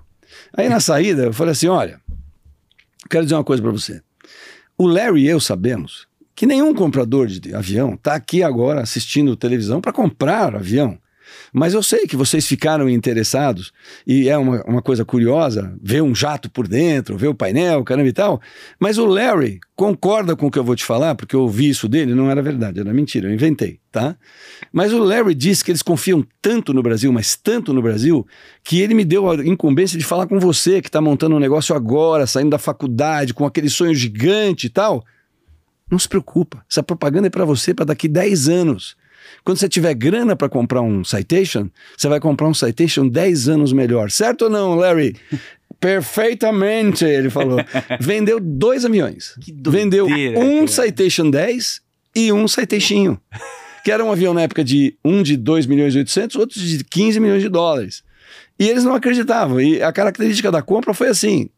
Aí na saída eu falei assim, olha, quero dizer uma coisa pra você. O Larry e eu sabemos... que nenhum comprador de avião está aqui agora assistindo televisão para comprar avião. Mas eu sei que vocês ficaram interessados e é uma, uma coisa curiosa ver um jato por dentro, ver o painel, caramba e tal. Mas o Larry concorda com o que eu vou te falar, porque eu ouvi isso dele, não era verdade, era mentira, eu inventei, tá? Mas o Larry disse que eles confiam tanto no Brasil, mas tanto no Brasil, que ele me deu a incumbência de falar com você que está montando um negócio agora, saindo da faculdade, com aquele sonho gigante e tal. Não se preocupa, essa propaganda é para você para daqui dez anos. Quando você tiver grana para comprar um Citation, você vai comprar um Citation dez anos melhor. Certo ou não, Larry? Perfeitamente, ele falou. Vendeu dois aviões. Que doideira, vendeu um cara. Citation dez e um Citationinho. Que era um avião na época de um de dois milhões e oitocentos, outro de quinze milhões de dólares. E eles não acreditavam. E a característica da compra foi assim.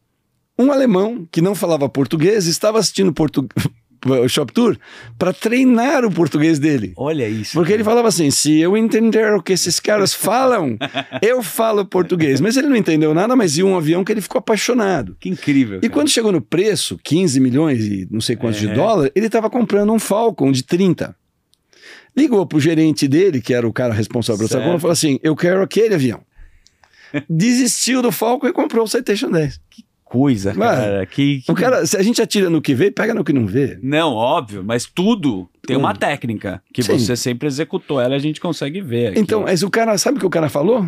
Um alemão que não falava português estava assistindo português... o Shop Tour, para treinar o português dele. Olha isso. Porque cara. Ele falava assim, se eu entender o que esses caras falam, eu falo português. Mas ele não entendeu nada, mas ia um avião que ele ficou apaixonado. Que incrível. E cara. Quando chegou no preço, quinze milhões e não sei quantos é. de dólar, ele estava comprando um Falcon de trinta. Ligou pro gerente dele, que era o cara responsável pela essa compra, e falou assim, eu quero aquele avião. Desistiu do Falcon e comprou o Citation dez. Que coisa, cara. Mas, que, que... O cara, se a gente atira no que vê, pega no que não vê. Não, óbvio, mas tudo tem uma técnica que Sim. você sempre executou ela e a gente consegue ver aqui. Então, mas o cara, sabe o que o cara falou?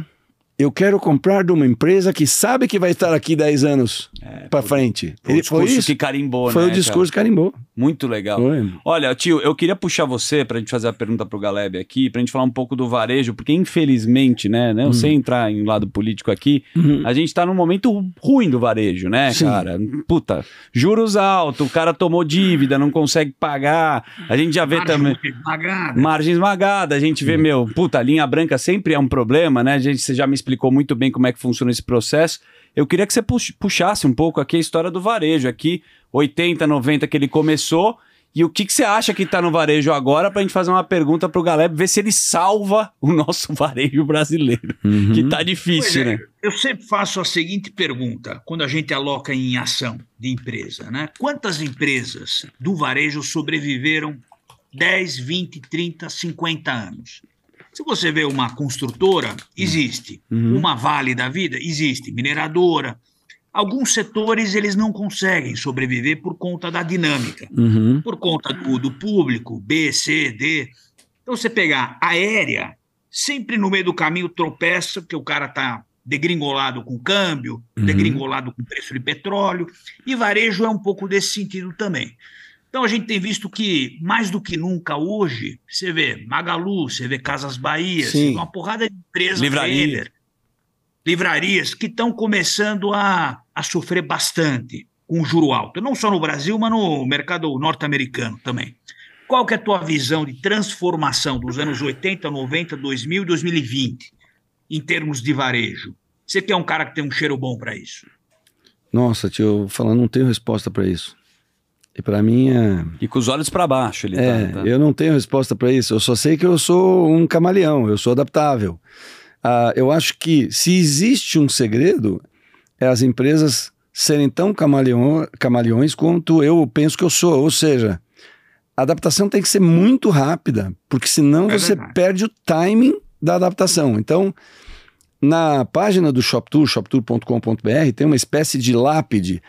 Eu quero comprar de uma empresa que sabe que vai estar aqui dez anos é, para frente. Foi Ele, o discurso foi isso? que carimbou, foi né? Foi o discurso cara? que carimbou. Muito legal. Foi. Olha, tio, eu queria puxar você para a gente fazer a pergunta para o Galebe aqui, para a gente falar um pouco do varejo, porque infelizmente, né, né hum. sem entrar em lado político aqui, hum. a gente está num momento ruim do varejo, né, Sim. cara? Puta, juros altos, o cara tomou dívida, não consegue pagar, a gente já vê Margem também... Esmagada. Margem esmagada. A gente vê, hum. meu, puta, a linha branca sempre é um problema, né? A gente, você já me explicou muito bem como é que funciona esse processo. Eu queria que você puxasse um pouco aqui a história do varejo, aqui oitenta, noventa que ele começou, e o que, que você acha que está no varejo agora, para a gente fazer uma pergunta para o Galebe, ver se ele salva o nosso varejo brasileiro, uhum. que está difícil, pois é, né? Eu sempre faço a seguinte pergunta, quando a gente aloca em ação de empresa, né? Quantas empresas do varejo sobreviveram dez, vinte, trinta, cinquenta anos? Se você vê uma construtora, existe. Uhum. Uma Vale da vida, existe. Mineradora. Alguns setores eles não conseguem sobreviver por conta da dinâmica. Uhum. Por conta do, do público, B, C, D. Então você pegar aérea, sempre no meio do caminho tropeça, porque o cara está degringolado com câmbio, uhum. degringolado com preço de petróleo. E varejo é um pouco desse sentido também. Então a gente tem visto que, mais do que nunca hoje, você vê Magalu, você vê Casas Bahia, Sim. uma porrada de empresas, Livraria. Trader, livrarias, que estão começando a, a sofrer bastante com o juro alto. Não só no Brasil, mas no mercado norte-americano também. Qual que é a tua visão de transformação dos anos oitenta, noventa, dois mil e dois mil e vinte, em termos de varejo? Você que é um cara que tem um cheiro bom para isso. Nossa, tio, falando, não tenho resposta para isso. E para mim é... E com os olhos para baixo ele é, tá, tá. Eu não tenho resposta para isso. Eu só sei que eu sou um camaleão, eu sou adaptável. Ah, eu acho que se existe um segredo, é as empresas serem tão camaleão, camaleões quanto eu penso que eu sou. Ou seja, a adaptação tem que ser muito rápida, porque senão é você verdade. perde o timing da adaptação. Então, na página do Shop Tour, shop tour ponto com ponto b r, tem uma espécie de lápide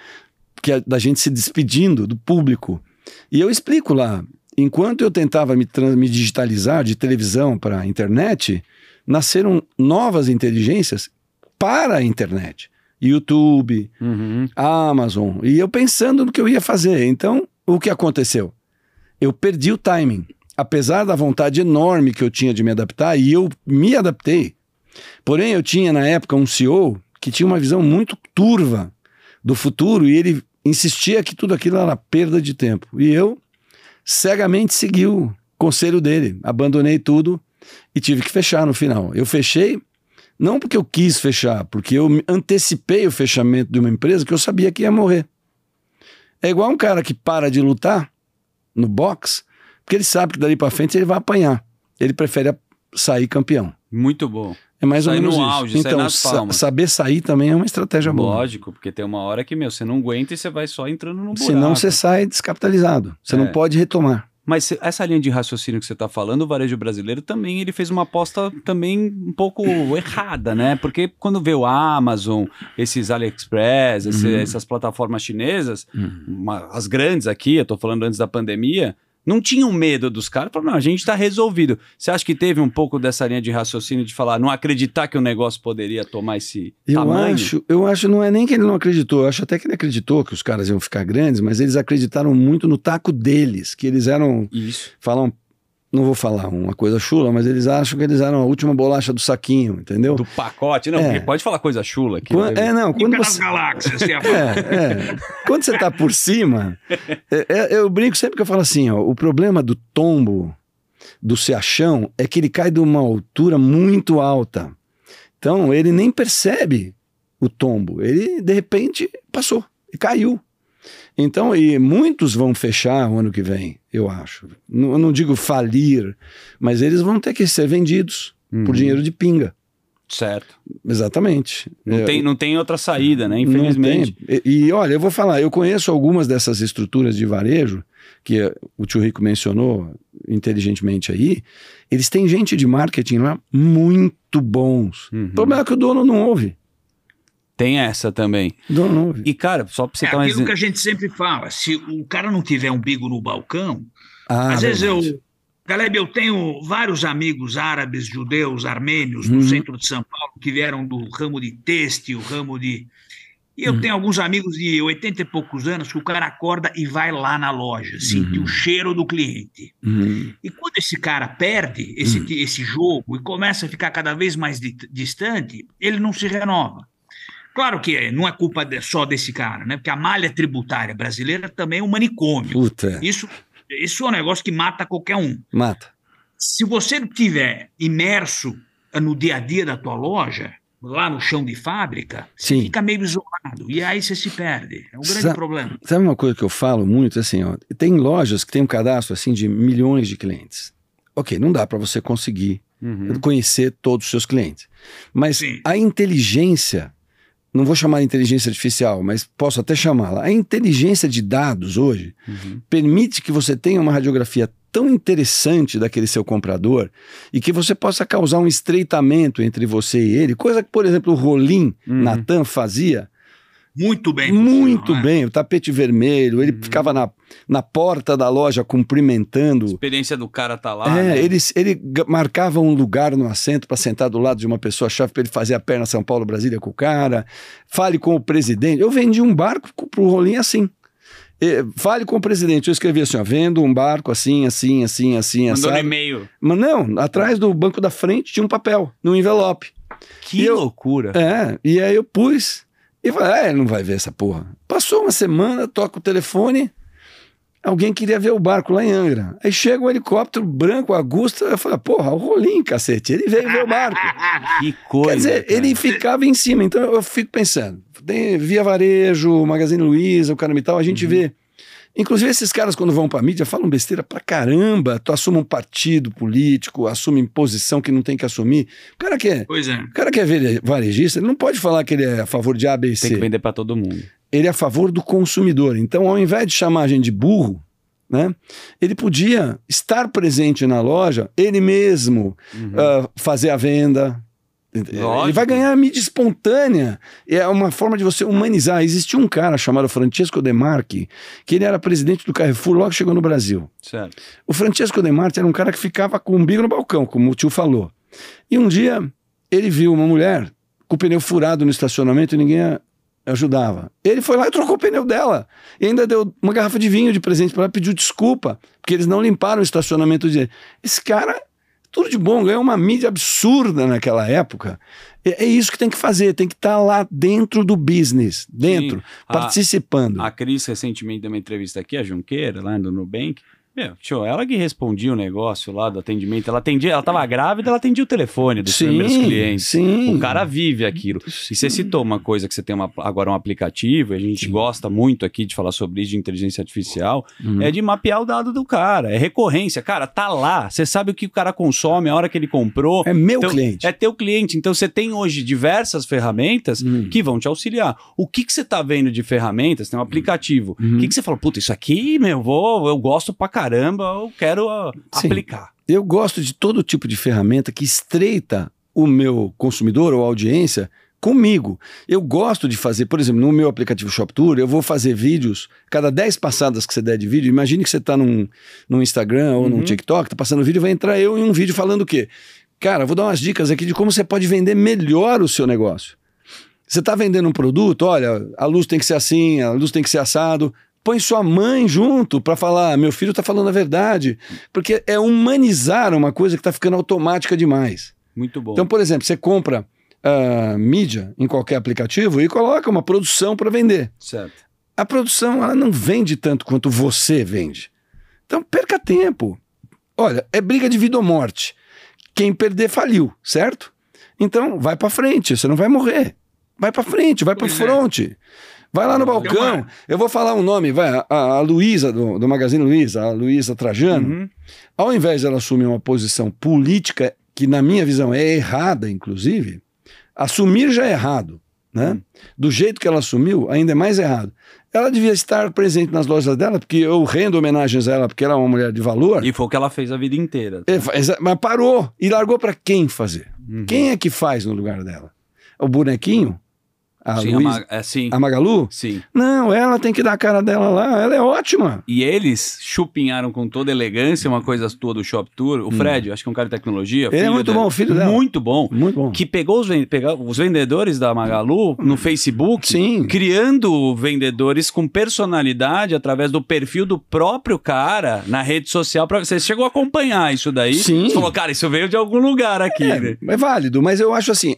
que a, da gente se despedindo do público. E eu explico lá, enquanto eu tentava me, me digitalizar de televisão para a internet, nasceram novas inteligências para a internet. YouTube, uhum. Amazon, e eu pensando no que eu ia fazer. Então, o que aconteceu? Eu perdi o timing. Apesar da vontade enorme que eu tinha de me adaptar, e eu me adaptei. Porém, eu tinha na época um C E O que tinha uma visão muito turva do futuro, e ele insistia que tudo aquilo era perda de tempo. E eu cegamente segui o conselho dele, abandonei tudo e tive que fechar no final. Eu fechei, não porque eu quis fechar, porque eu antecipei o fechamento de uma empresa que eu sabia que ia morrer. É igual um cara que para de lutar no boxe, porque ele sabe que dali para frente ele vai apanhar. Ele prefere sair campeão. Muito bom. É mais ou menos isso. Auge, então, sa saber sair também é uma estratégia boa. Lógico, porque tem uma hora que, meu, você não aguenta e você vai só entrando no buraco. Senão você sai descapitalizado. Você é. não pode retomar. Mas essa linha de raciocínio que você está falando, o varejo brasileiro também, ele fez uma aposta também um pouco errada, né? Porque quando vê o Amazon, esses AliExpress, esse, uhum. essas plataformas chinesas, uhum. uma, as grandes aqui, eu estou falando antes da pandemia... Não tinham medo dos caras, falaram, não, a gente está resolvido. Você acha que teve um pouco dessa linha de raciocínio de falar, não acreditar que o negócio poderia tomar esse eu tamanho? Acho, eu acho, não é nem que ele não acreditou, eu acho até que ele acreditou que os caras iam ficar grandes, mas eles acreditaram muito no taco deles, que eles eram, Isso. falam, não vou falar uma coisa chula, mas eles acham que eles eram a última bolacha do saquinho, entendeu? Do pacote, não, é. porque pode falar coisa chula aqui. Quando, né? É, não, quando você... das galáxias, é, é. Quando você tá por cima... Eu brinco sempre que eu falo assim, ó, o problema do tombo, do se achão, é que ele cai de uma altura muito alta. Então, ele nem percebe o tombo. Ele, de repente, passou e caiu. Então, e muitos vão fechar o ano que vem, eu acho. Não, eu não digo falir, mas eles vão ter que ser vendidos uhum. por dinheiro de pinga. Certo. Exatamente. Não, é, tem, não tem outra saída, né? Infelizmente. E, e olha, eu vou falar, eu conheço algumas dessas estruturas de varejo, que o tio Rico mencionou inteligentemente aí, eles têm gente de marketing lá muito bons. Uhum. O problema é que o dono não ouve. Tem essa também. Não, não. E, cara, só pra você... É aquilo mais... que a gente sempre fala, se o cara não tiver umbigo no balcão, ah, às verdade. vezes eu Galebe, eu tenho vários amigos árabes, judeus, armênios, no centro de São Paulo, que vieram do ramo de têxtil, ramo de... E eu tenho alguns amigos de oitenta e poucos anos que o cara acorda e vai lá na loja, sentir o cheiro do cliente. E quando esse cara perde esse, esse jogo e começa a ficar cada vez mais distante, ele não se renova. Claro que não é culpa só desse cara, né? Porque a malha tributária brasileira também é um manicômio. Puta. Isso... Isso é um negócio que mata qualquer um. Mata. Se você estiver imerso no dia a dia da tua loja, lá no chão de fábrica, você fica meio isolado. E aí você se perde. É um grande Sa- problema. Sabe uma coisa que eu falo muito? Assim, ó, tem lojas que tem um cadastro assim, de milhões de clientes. Ok, não dá para você conseguir uhum. conhecer todos os seus clientes. Mas Sim. a inteligência... Não vou chamar de inteligência artificial, mas posso até chamá-la. A inteligência de dados hoje uhum. permite que você tenha uma radiografia tão interessante daquele seu comprador e que você possa causar um estreitamento entre você e ele. Coisa que, por exemplo, o Rolim uhum. na TAM fazia. Muito bem. Muito né? bem. O tapete vermelho, ele uhum. ficava na, na porta da loja cumprimentando. A experiência do cara tá lá. É, né? ele, ele marcava um lugar no assento para sentar do lado de uma pessoa-chave para ele fazer a perna São Paulo, Brasília com o cara. Fale com o presidente. Eu vendi um barco pro Rolim assim. Fale com o presidente. Eu escrevi assim, ó, vendo um barco assim, assim, assim, assim. Mandou no e-mail. Mas não, atrás do banco da frente tinha um papel, num envelope. Que e loucura. Eu, é, e aí eu pus... E falei, ah, ele não vai ver essa porra. Passou uma semana, toca o telefone, alguém queria ver o barco lá em Angra. Aí chega um helicóptero branco, Augusta, eu falei, porra, o Rolim, cacete, ele veio ver o barco. Que coisa. Quer dizer, cara. Ele ficava em cima, então eu fico pensando, tem Via Varejo, Magazine Luiza, o Caramba e tal, a gente uhum. vê. Inclusive esses caras quando vão pra mídia falam besteira pra caramba, tu assume um partido político, assume posição que não tem que assumir. O cara que é, pois é. O cara que é varejista, ele não pode falar que ele é a favor de A B C. Tem que vender pra todo mundo. Ele é a favor do consumidor. Então ao invés de chamar a gente de burro, né, ele podia estar presente na loja, ele mesmo uhum. uh, fazer a venda. Lógico. Ele vai ganhar a mídia espontânea. É uma forma de você humanizar. Existia um cara chamado Francesco Demarchi, que ele era presidente do Carrefour logo que chegou no Brasil. Certo. O Francesco Demarchi era um cara que ficava com o umbigo no balcão, como o tio falou. E um dia ele viu uma mulher com o pneu furado no estacionamento e ninguém ajudava. Ele foi lá e trocou o pneu dela. E ainda deu uma garrafa de vinho de presente para ela, pediu desculpa, porque eles não limparam o estacionamento dele. Esse cara... Tudo de bom, ganhou uma mídia absurda naquela época. É, é isso que tem que fazer, tem que estar tá lá dentro do business, dentro, Sim, participando. A, a Cris recentemente deu uma entrevista aqui, a Junqueira, lá no Nubank. Meu, tio, ela que respondia o negócio lá do atendimento, ela atendia, ela estava grávida, ela atendia o telefone dos sim, primeiros clientes. Sim. O cara vive aquilo. Sim. E você citou uma coisa que você tem uma, agora um aplicativo, e a gente sim. gosta muito aqui de falar sobre isso de inteligência artificial, uhum. é de mapear o dado do cara, é recorrência. Cara, tá lá, você sabe o que o cara consome, a hora que ele comprou. É meu então, cliente. É teu cliente. Então você tem hoje diversas ferramentas uhum. que vão te auxiliar. O que que você tá vendo de ferramentas? Tem um aplicativo. Uhum. O que que você fala? Puta, isso aqui, meu, vou, eu gosto pra caramba. Caramba, eu quero uh, aplicar. Eu gosto de todo tipo de ferramenta que estreita o meu consumidor ou audiência comigo. Eu gosto de fazer, por exemplo, no meu aplicativo Shop Tour, eu vou fazer vídeos, cada dez passadas que você der de vídeo, imagine que você está num, num Instagram ou uhum. num TikTok, tá passando vídeo, vai entrar eu em um vídeo falando o quê? Cara, vou dar umas dicas aqui de como você pode vender melhor o seu negócio. Você está vendendo um produto, olha, a luz tem que ser assim, a luz tem que ser assado. Põe sua mãe junto para falar, meu filho tá falando a verdade. Porque é humanizar uma coisa que tá ficando automática demais. Muito bom. Então, por exemplo, você compra uh, mídia em qualquer aplicativo e coloca uma produção para vender. Certo. A produção, ela não vende tanto quanto você vende. Então, perca tempo. Olha, é briga de vida ou morte. Quem perder faliu, certo? Então, vai para frente, você não vai morrer. Vai para frente, vai para front. É. Vai lá no balcão, eu vou falar um nome, vai, a, a Luiza, do, do Magazine Luiza, a Luiza Trajano, uhum. ao invés de ela assumir uma posição política, que na minha visão é errada, inclusive, assumir já é errado, né? Uhum. Do jeito que ela assumiu, ainda é mais errado. Ela devia estar presente nas lojas dela, porque eu rendo homenagens a ela, porque ela é uma mulher de valor. E foi o que ela fez a vida inteira. Tá? Mas parou e largou para quem fazer? Uhum. Quem é que faz no lugar dela? O bonequinho? A, sim, Luiza, a, Ma é, sim. a Magalu? Sim. Não, ela tem que dar a cara dela lá, ela é ótima. E eles chupinharam com toda elegância uma coisa tua do Shop Tour. O hum. Fred, acho que é um cara de tecnologia. Ele é muito dela, bom, filho dela. Muito bom. Muito bom. Que pegou os, pegou os vendedores da Magalu no Facebook, sim, criando vendedores com personalidade através do perfil do próprio cara na rede social. Pra... Você chegou a acompanhar isso daí? Sim. Você falou, cara, isso veio de algum lugar aqui. É, né? É válido, mas eu acho assim...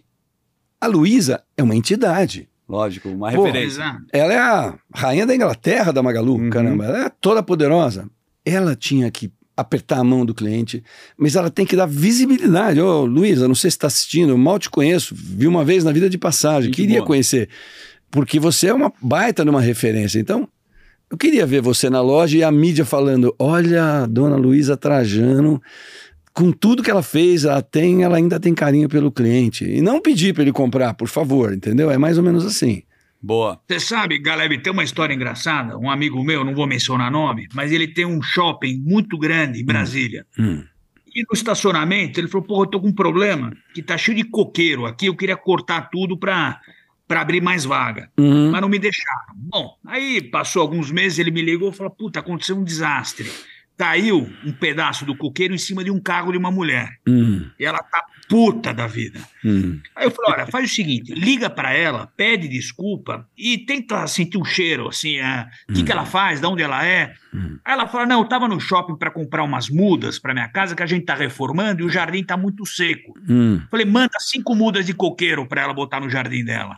A Luiza é uma entidade. Lógico, uma Pô, referência. Ela é a rainha da Inglaterra da Magalu, uhum. caramba. Ela é toda poderosa. Ela tinha que apertar a mão do cliente, mas ela tem que dar visibilidade. Ô, oh, Luiza, não sei se está assistindo, eu mal te conheço, vi uma vez na vida de passagem, Muito queria boa. conhecer, porque você é uma baita de uma referência. Então, eu queria ver você na loja e a mídia falando, olha, dona Luiza Trajano... Com tudo que ela fez, ela tem, ela ainda tem carinho pelo cliente. E não pedir para ele comprar, por favor, entendeu? É mais ou menos assim. Boa. Você sabe, Galebe, tem uma história engraçada. Um amigo meu, não vou mencionar nome, mas ele tem um shopping muito grande em Brasília. Hum. E no estacionamento, ele falou, pô, eu tô com um problema, que tá cheio de coqueiro aqui, eu queria cortar tudo para para abrir mais vaga. Uhum. Mas não me deixaram. Bom, aí passou alguns meses, ele me ligou e falou, puta, aconteceu um desastre. Caiu um pedaço do coqueiro em cima de um carro de uma mulher. Uhum. E ela tá puta da vida. Uhum. Aí eu falei, olha, faz o seguinte, liga pra ela, pede desculpa e tenta sentir o cheiro, assim, o é, uhum. que, que ela faz, de onde ela é. Uhum. Aí ela fala, não, eu tava no shopping pra comprar umas mudas pra minha casa que a gente tá reformando e o jardim tá muito seco. Uhum. Falei, manda cinco mudas de coqueiro pra ela botar no jardim dela.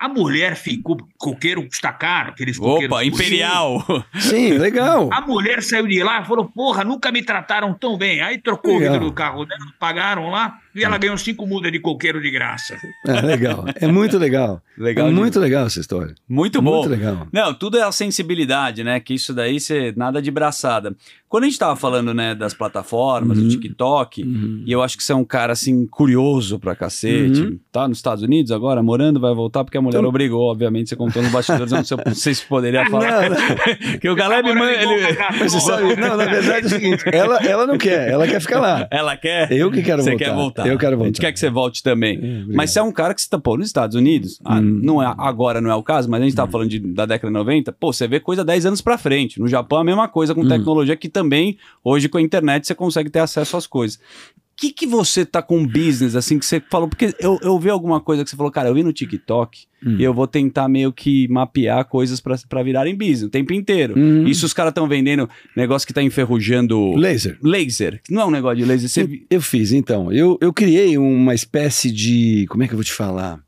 A mulher ficou... Coqueiro custa caro, aqueles coqueiros... Opa, imperial! Sim, legal! A mulher saiu de lá e falou, porra, nunca me trataram tão bem. Aí trocou legal. o vidro do carro dela, pagaram lá e ela ganhou cinco mudas de coqueiro de graça. É, legal, é muito legal. legal é muito de... legal essa história. Muito bom. Muito legal. Não, tudo é a sensibilidade, né? Que isso daí, cê, nada de braçada. Quando a gente tava falando, né, das plataformas, uhum. do TikTok, uhum. e eu acho que você é um cara, assim, curioso pra cacete. Uhum. Tá nos Estados Unidos agora, morando, vai voltar porque a mulher então... obrigou, obviamente, você contou nos bastidores, eu não sei, não sei se poderia falar. Não, não. Que o Galebe... Man... Ele... Você sabe? Não, na verdade é o seguinte, ela, ela não quer, ela quer ficar lá. Ela quer? Eu que quero você voltar. Você quer voltar. Eu quero voltar. A gente quer que você volte também. É, mas você é um cara que se tampou nos Estados Unidos, hum. não é, agora não é o caso, mas a gente tá hum. falando de, da década de noventa, pô, você vê coisa dez anos pra frente. No Japão a mesma coisa com hum. tecnologia, que também hoje com a internet você consegue ter acesso às coisas. O que, que você tá com business, assim, que você falou? Porque eu, eu vi alguma coisa que você falou, cara, eu vi no TikTok hum. e eu vou tentar meio que mapear coisas para virarem business o tempo inteiro. Hum. Isso os caras estão vendendo negócio que tá enferrujando... Laser. Laser. Não é um negócio de laser. Você... Eu, eu fiz, então. Eu, eu criei uma espécie de... Como é que eu vou te falar?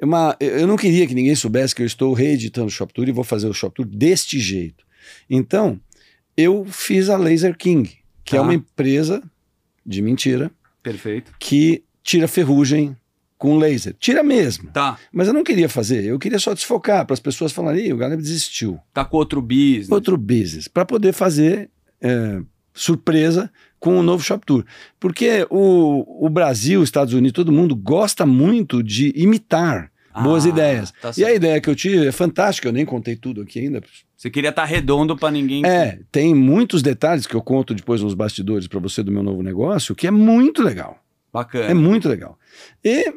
Uma, eu não queria que ninguém soubesse que eu estou reeditando o Shop Tour e vou fazer o Shop Tour deste jeito. Então, eu fiz a Laser King, que tá. é uma empresa... de mentira. Perfeito. Que tira ferrugem com laser. Tira mesmo. Tá. Mas eu não queria fazer. Eu queria só desfocar para as pessoas falarem, o Galebe desistiu. Tá com outro business. Outro business. Para poder fazer é, surpresa com o novo Shop Tour. Porque o, o Brasil, Estados Unidos, todo mundo gosta muito de imitar ah, boas ideias. Tá e a ideia que eu tive é fantástica. Eu nem contei tudo aqui ainda. Você queria estar redondo para ninguém... É, tem muitos detalhes que eu conto depois nos bastidores para você do meu novo negócio, que é muito legal. Bacana. É muito legal. E...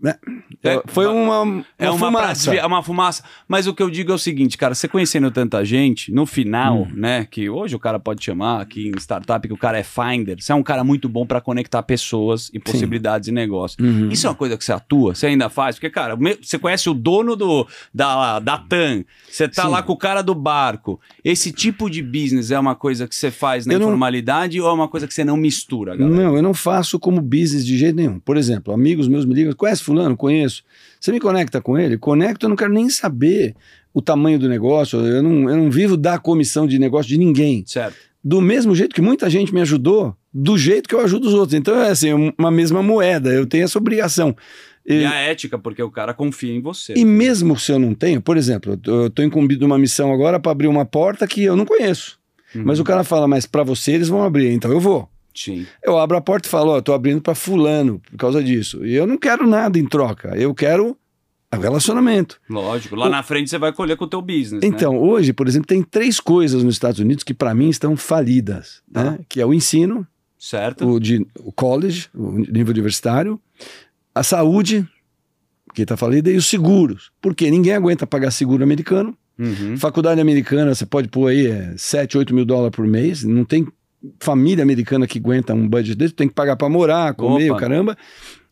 Né, é, foi uma, uma é uma fumaça. É uma fumaça. Mas o que eu digo é o seguinte, cara, você conhecendo tanta gente, no final, hum. né, que hoje o cara pode chamar aqui em startup, que o cara é finder, você é um cara muito bom para conectar pessoas e possibilidades Sim. de negócio. Uhum. Isso é uma coisa que você atua? Você ainda faz? Porque, cara, você conhece o dono do, da, da TAM, você tá Sim. lá com o cara do barco. Esse tipo de business é uma coisa que você faz na eu informalidade não... ou é uma coisa que você não mistura, galera? Não, eu não faço como business de jeito nenhum. Por exemplo, amigos meus me ligam, conhece fulano, conheço. Você me conecta com ele? Conecto, eu não quero nem saber o tamanho do negócio. Eu não, eu não vivo da comissão de negócio de ninguém. Certo. Do mesmo jeito que muita gente me ajudou, do jeito que eu ajudo os outros. Então é assim, uma mesma moeda. Eu tenho essa obrigação. E, e a ética, porque o cara confia em você. E mesmo se eu não tenho, por exemplo, eu estou incumbido de uma missão agora para abrir uma porta que eu não conheço. Uhum. Mas o cara fala, mas para você eles vão abrir, então eu vou. Sim. Eu abro a porta e falo, ó, tô abrindo pra fulano por causa disso. E eu não quero nada em troca, eu quero um relacionamento. Lógico, lá o... na frente você vai colher com o teu business, Então, né? hoje, por exemplo, tem três coisas nos Estados Unidos que pra mim estão falidas, tá. né? Que é o ensino, certo. O, de, o college, o nível universitário, a saúde que está falida, e os seguros. Por quê? Ninguém aguenta pagar seguro americano. Uhum. Faculdade americana, você pode pôr aí é, sete, oito mil dólares por mês. Não tem família americana que aguenta um budget desse. Tem que pagar para morar, comer, Opa. o caramba.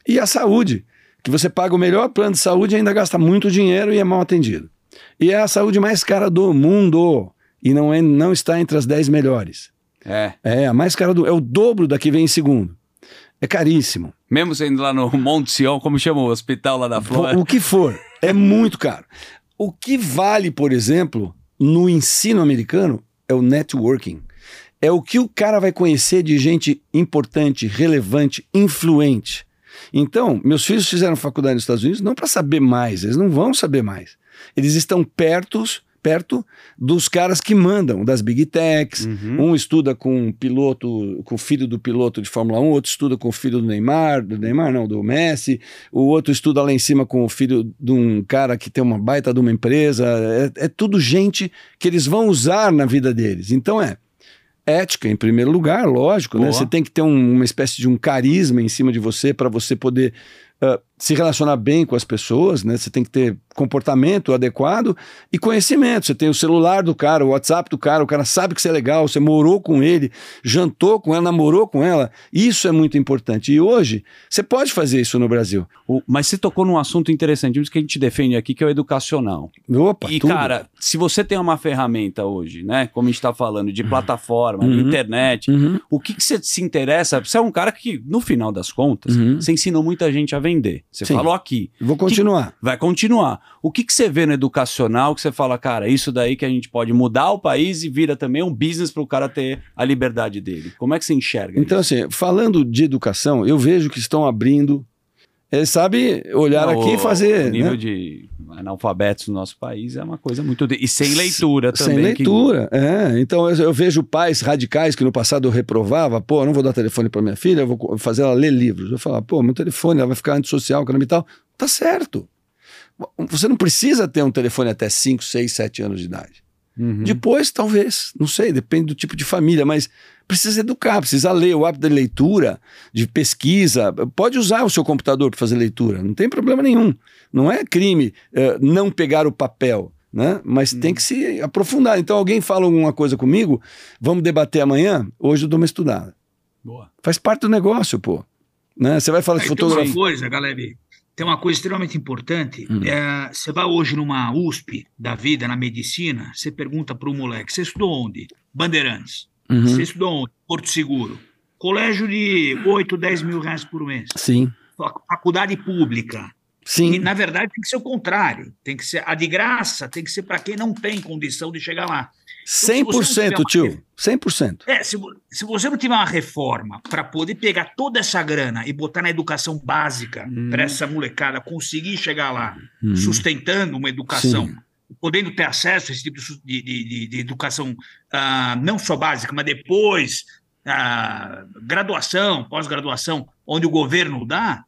E a saúde, que você paga o melhor plano de saúde e ainda gasta muito dinheiro e é mal atendido. E é a saúde mais cara do mundo. E não, é, não está entre as dez melhores. É. É, a mais cara do... É o dobro da que vem em segundo. É caríssimo. Mesmo sendo lá no Monte Sião, como chama o hospital lá da Flórida? O que for. É muito caro. O que vale, por exemplo, no ensino americano é o networking. É o que o cara vai conhecer de gente importante, relevante, influente. Então, meus filhos fizeram faculdade nos Estados Unidos não para saber mais. Eles não vão saber mais. Eles estão perto... perto dos caras que mandam, das big techs. Uhum. Um estuda com um piloto, com o filho do piloto de Fórmula um, outro estuda com o filho do Neymar, do Neymar não, do Messi, o outro estuda lá em cima com o filho de um cara que tem uma baita de uma empresa. É, é tudo gente que eles vão usar na vida deles. Então é ética em primeiro lugar, lógico, né? Você tem que ter um, uma espécie de um carisma em cima de você para você poder... Uh, se relacionar bem com as pessoas, né? Você tem que ter comportamento adequado e conhecimento. Você tem o celular do cara, o WhatsApp do cara, o cara sabe que você é legal, você morou com ele, jantou com ela, namorou com ela. Isso é muito importante. E hoje, você pode fazer isso no Brasil. Mas você tocou num assunto interessante, isso que a gente defende aqui, que é o educacional. Opa, e tudo. Cara, se você tem uma ferramenta hoje, né? Como a gente tá falando, de plataforma, uhum. de internet, uhum. o que, que você se interessa? Você é um cara que, no final das contas, uhum. você ensinou muita gente a vender. Você Sim. falou aqui. Vou continuar. Que vai continuar. O que, que você vê no educacional que você fala, cara, isso daí que a gente pode mudar o país e vira também um business para o cara ter a liberdade dele. Como é que você enxerga então, isso? Então, assim, falando de educação, eu vejo que estão abrindo... É, sabe, olhar o, aqui e fazer... O nível né? de analfabetos no nosso país é uma coisa muito... E sem leitura S também. Sem leitura, que... é. Então eu, eu vejo pais radicais que no passado eu reprovava, pô, eu não vou dar telefone para minha filha, eu vou fazer ela ler livros. Eu falava, pô, meu telefone, ela vai ficar antissocial, caramba e tal. Tá certo. Você não precisa ter um telefone até cinco, seis, sete anos de idade. Uhum. Depois, talvez, não sei, depende do tipo de família, mas precisa educar, precisa ler, o hábito de leitura, de pesquisa, pode usar o seu computador para fazer leitura, não tem problema nenhum, não é crime uh, não pegar o papel, né? Mas uhum. tem que se aprofundar. Então alguém fala alguma coisa comigo, vamos debater amanhã, hoje eu dou uma estudada. Boa. Faz parte do negócio, pô, né? Você vai falar de fotografia. Tem uma coisa, Galebe, tem uma coisa extremamente importante, uhum. é, você vai hoje numa U S P da vida, na medicina, você pergunta para o moleque, você estudou onde? Bandeirantes. Uhum. Você estudou onde? Porto Seguro. Colégio de oito, dez mil reais por mês. Sim. Faculdade pública. Sim. E, na verdade, tem que ser o contrário. Tem que ser a de graça, tem que ser para quem não tem condição de chegar lá. Então, cem por cento, uma... tio. cem por cento. É, se, se você não tiver uma reforma para poder pegar toda essa grana e botar na educação básica hum. para essa molecada conseguir chegar lá, hum. sustentando uma educação... Sim. podendo ter acesso a esse tipo de, de, de educação, uh, não só básica, mas depois, uh, graduação, pós-graduação, onde o governo dá,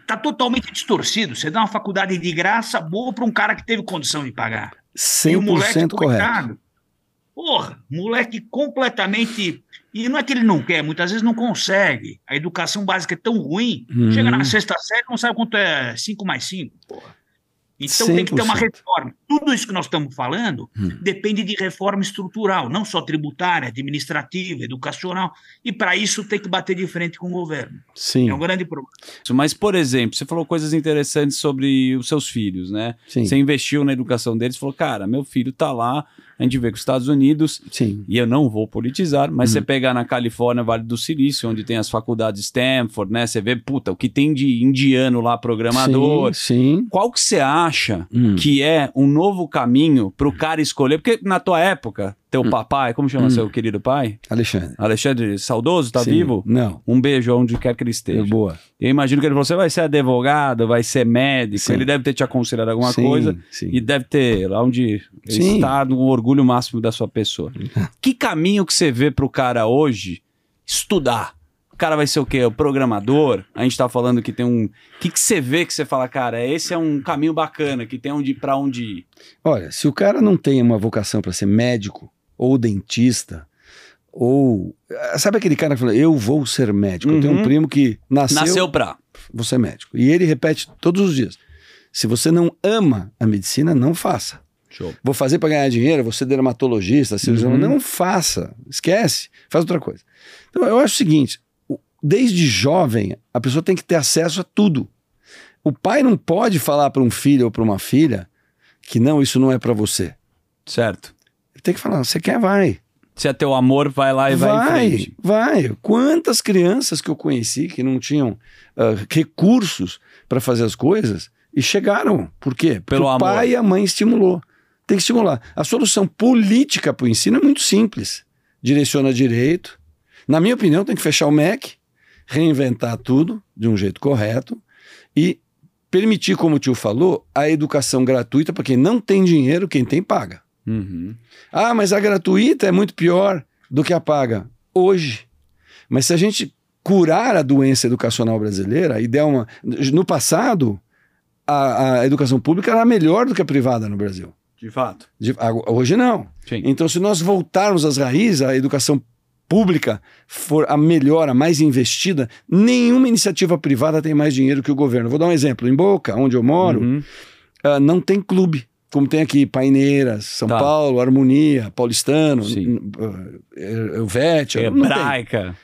está hum. totalmente distorcido. Você dá uma faculdade de graça boa para um cara que teve condição de pagar. cem por cento e o moleque, correto. Porra, moleque completamente... E não é que ele não quer, muitas vezes não consegue. A educação básica é tão ruim, hum. chega na sexta série, não sabe quanto é cinco mais cinco, porra. Então cem por cento. Tem que ter uma reforma. Tudo isso que nós estamos falando hum. depende de reforma estrutural, não só tributária, administrativa, educacional, e para isso tem que bater de frente com o governo. Sim. É um grande problema. Mas, por exemplo, você falou coisas interessantes sobre os seus filhos, né? Sim. Você investiu na educação deles, falou, cara, meu filho tá lá, a gente vê que os Estados Unidos, Sim. e eu não vou politizar, mas hum. você pegar na Califórnia, Vale do Silício, onde tem as faculdades Stanford, né? Você vê, puta, o que tem de indiano lá, programador. Sim, sim. Qual que você acha hum. que é um novo caminho para o cara escolher? Porque na tua época, teu hum. papai, como chama hum. seu querido pai? Alexandre. Alexandre, saudoso, tá Sim. vivo? Não. Um beijo onde quer que ele esteja. É boa. Eu imagino que ele falou, você vai ser advogado, vai ser médico, Sim. ele deve ter te aconselhado alguma Sim. coisa Sim. e deve ter lá onde Sim. está no orgulho máximo da sua pessoa. Que caminho que você vê pro cara hoje estudar? O cara vai ser o quê? O programador? A gente tá falando que tem um... O que, que você vê que você fala, cara, esse é um caminho bacana, que tem onde, pra onde ir? Olha, se o cara não tem uma vocação para ser médico, ou dentista, ou... Sabe aquele cara que fala, eu vou ser médico? Uhum. Eu tenho um primo que nasceu... Nasceu pra... Vou ser médico. E ele repete todos os dias. Se você não ama a medicina, não faça. Show. Vou fazer para ganhar dinheiro, vou ser dermatologista, cirurgião. Uhum. Não faça, esquece, faz outra coisa. Então, eu acho o seguinte, desde jovem, a pessoa tem que ter acesso a tudo. O pai não pode falar para um filho ou para uma filha que não, isso não é para você. Certo. Ele tem que falar, você quer, vai. Se é teu amor, vai lá e vai, vai em frente. Vai, vai. Quantas crianças que eu conheci que não tinham uh, recursos para fazer as coisas e chegaram. Por quê? Porque Pelo o amor. pai e a mãe estimulou. Tem que estimular. A solução política para o ensino é muito simples. Direciona direito. Na minha opinião, tem que fechar o M E C, reinventar tudo de um jeito correto e permitir, como o tio falou, a educação gratuita para quem não tem dinheiro, quem tem paga. Uhum. Ah, mas a gratuita é muito pior do que a paga hoje. Mas se a gente curar a doença educacional brasileira e der uma... No passado, a, a educação pública era melhor do que a privada no Brasil. De fato. De... Hoje não. Sim. Então, se nós voltarmos às raízes, a educação pública for a melhor, a mais investida, nenhuma iniciativa privada tem mais dinheiro que o governo. Vou dar um exemplo. Em Boca, onde eu moro, uhum. uh, não tem clube. Como tem aqui, Paineiras, São tá. Paulo, Harmonia, Paulistano, Elvete, Hebraica.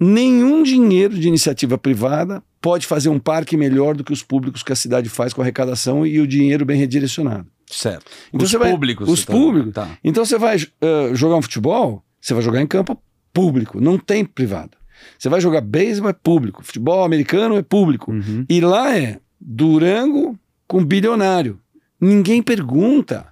Nenhum dinheiro de iniciativa privada pode fazer um parque melhor do que os públicos que a cidade faz com a arrecadação e o dinheiro bem redirecionado. Certo. Então, os públicos. Vai, os tá. públicos. Tá. Então você vai uh, jogar um futebol, você vai jogar em campo público, não tem privado. Você vai jogar beisebol, é público. Futebol americano é público. Uhum. E lá é Durango com bilionário. Ninguém pergunta,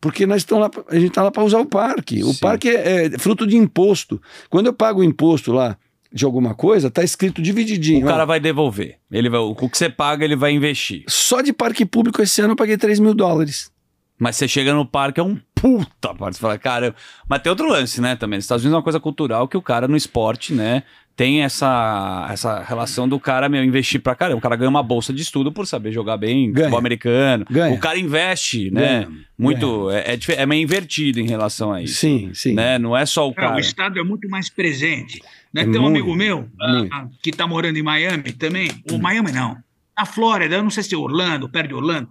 porque nós estamos lá, a gente está lá para usar o parque. O Sim. parque é, é fruto de imposto. Quando eu pago o imposto lá de alguma coisa, está escrito divididinho. O cara ó. vai devolver. Ele vai, o que você paga, ele vai investir. Só de parque público esse ano eu paguei três mil dólares. Mas você chega no parque, é um puta parque. Você fala, cara... Mas tem outro lance, né, também. Nos Estados Unidos é uma coisa cultural que o cara no esporte, né... Tem essa, essa relação do cara, meu, investir pra caramba. O cara ganha uma bolsa de estudo por saber jogar bem futebol americano. Ganha. O cara investe, né? Ganha. Muito. Ganha. É, é, é meio invertido em relação a isso. Sim, sim. Né? Não é só o cara. Ah, o Estado é muito mais presente. Né? É Tem um muito, amigo meu ah, que tá morando em Miami também. Ou hum. Miami não. Na Flórida, eu não sei se é Orlando, perto de Orlando.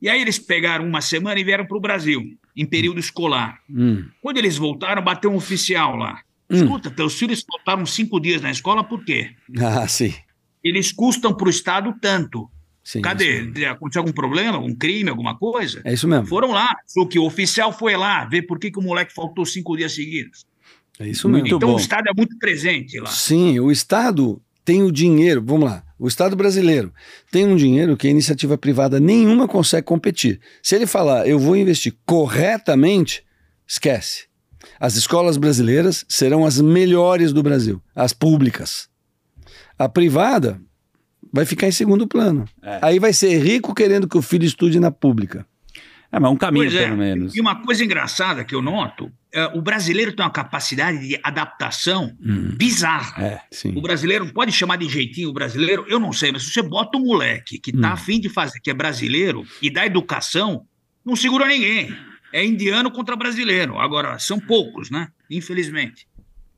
E aí eles pegaram uma semana e vieram pro Brasil, em período escolar. Hum. Quando eles voltaram, bateu um oficial lá. Escuta, hum. teus filhos faltaram cinco dias na escola, por quê? Ah, sim. Eles custam para o Estado tanto. Sim, Cadê? Sim. Aconteceu algum problema, algum crime, alguma coisa? É isso mesmo. Foram lá. Só que o oficial foi lá ver por que, que o moleque faltou cinco dias seguidos. É isso mesmo. Então o Estado é muito presente lá. Sim, o Estado tem o dinheiro, vamos lá, o Estado brasileiro tem um dinheiro que a iniciativa privada nenhuma consegue competir. Se ele falar, eu vou investir corretamente, esquece. As escolas brasileiras serão as melhores do Brasil, as públicas. A privada vai ficar em segundo plano. É. Aí vai ser rico querendo que o filho estude na pública. É, mas um caminho, pois pelo é. menos. E uma coisa engraçada que eu noto, é, o brasileiro tem uma capacidade de adaptação hum. bizarra. É, o brasileiro não pode chamar de jeitinho o brasileiro, eu não sei, mas se você bota um moleque que está hum. afim de fazer, que é brasileiro, e dá educação, não segura ninguém. É indiano contra brasileiro. Agora, são poucos, né? Infelizmente.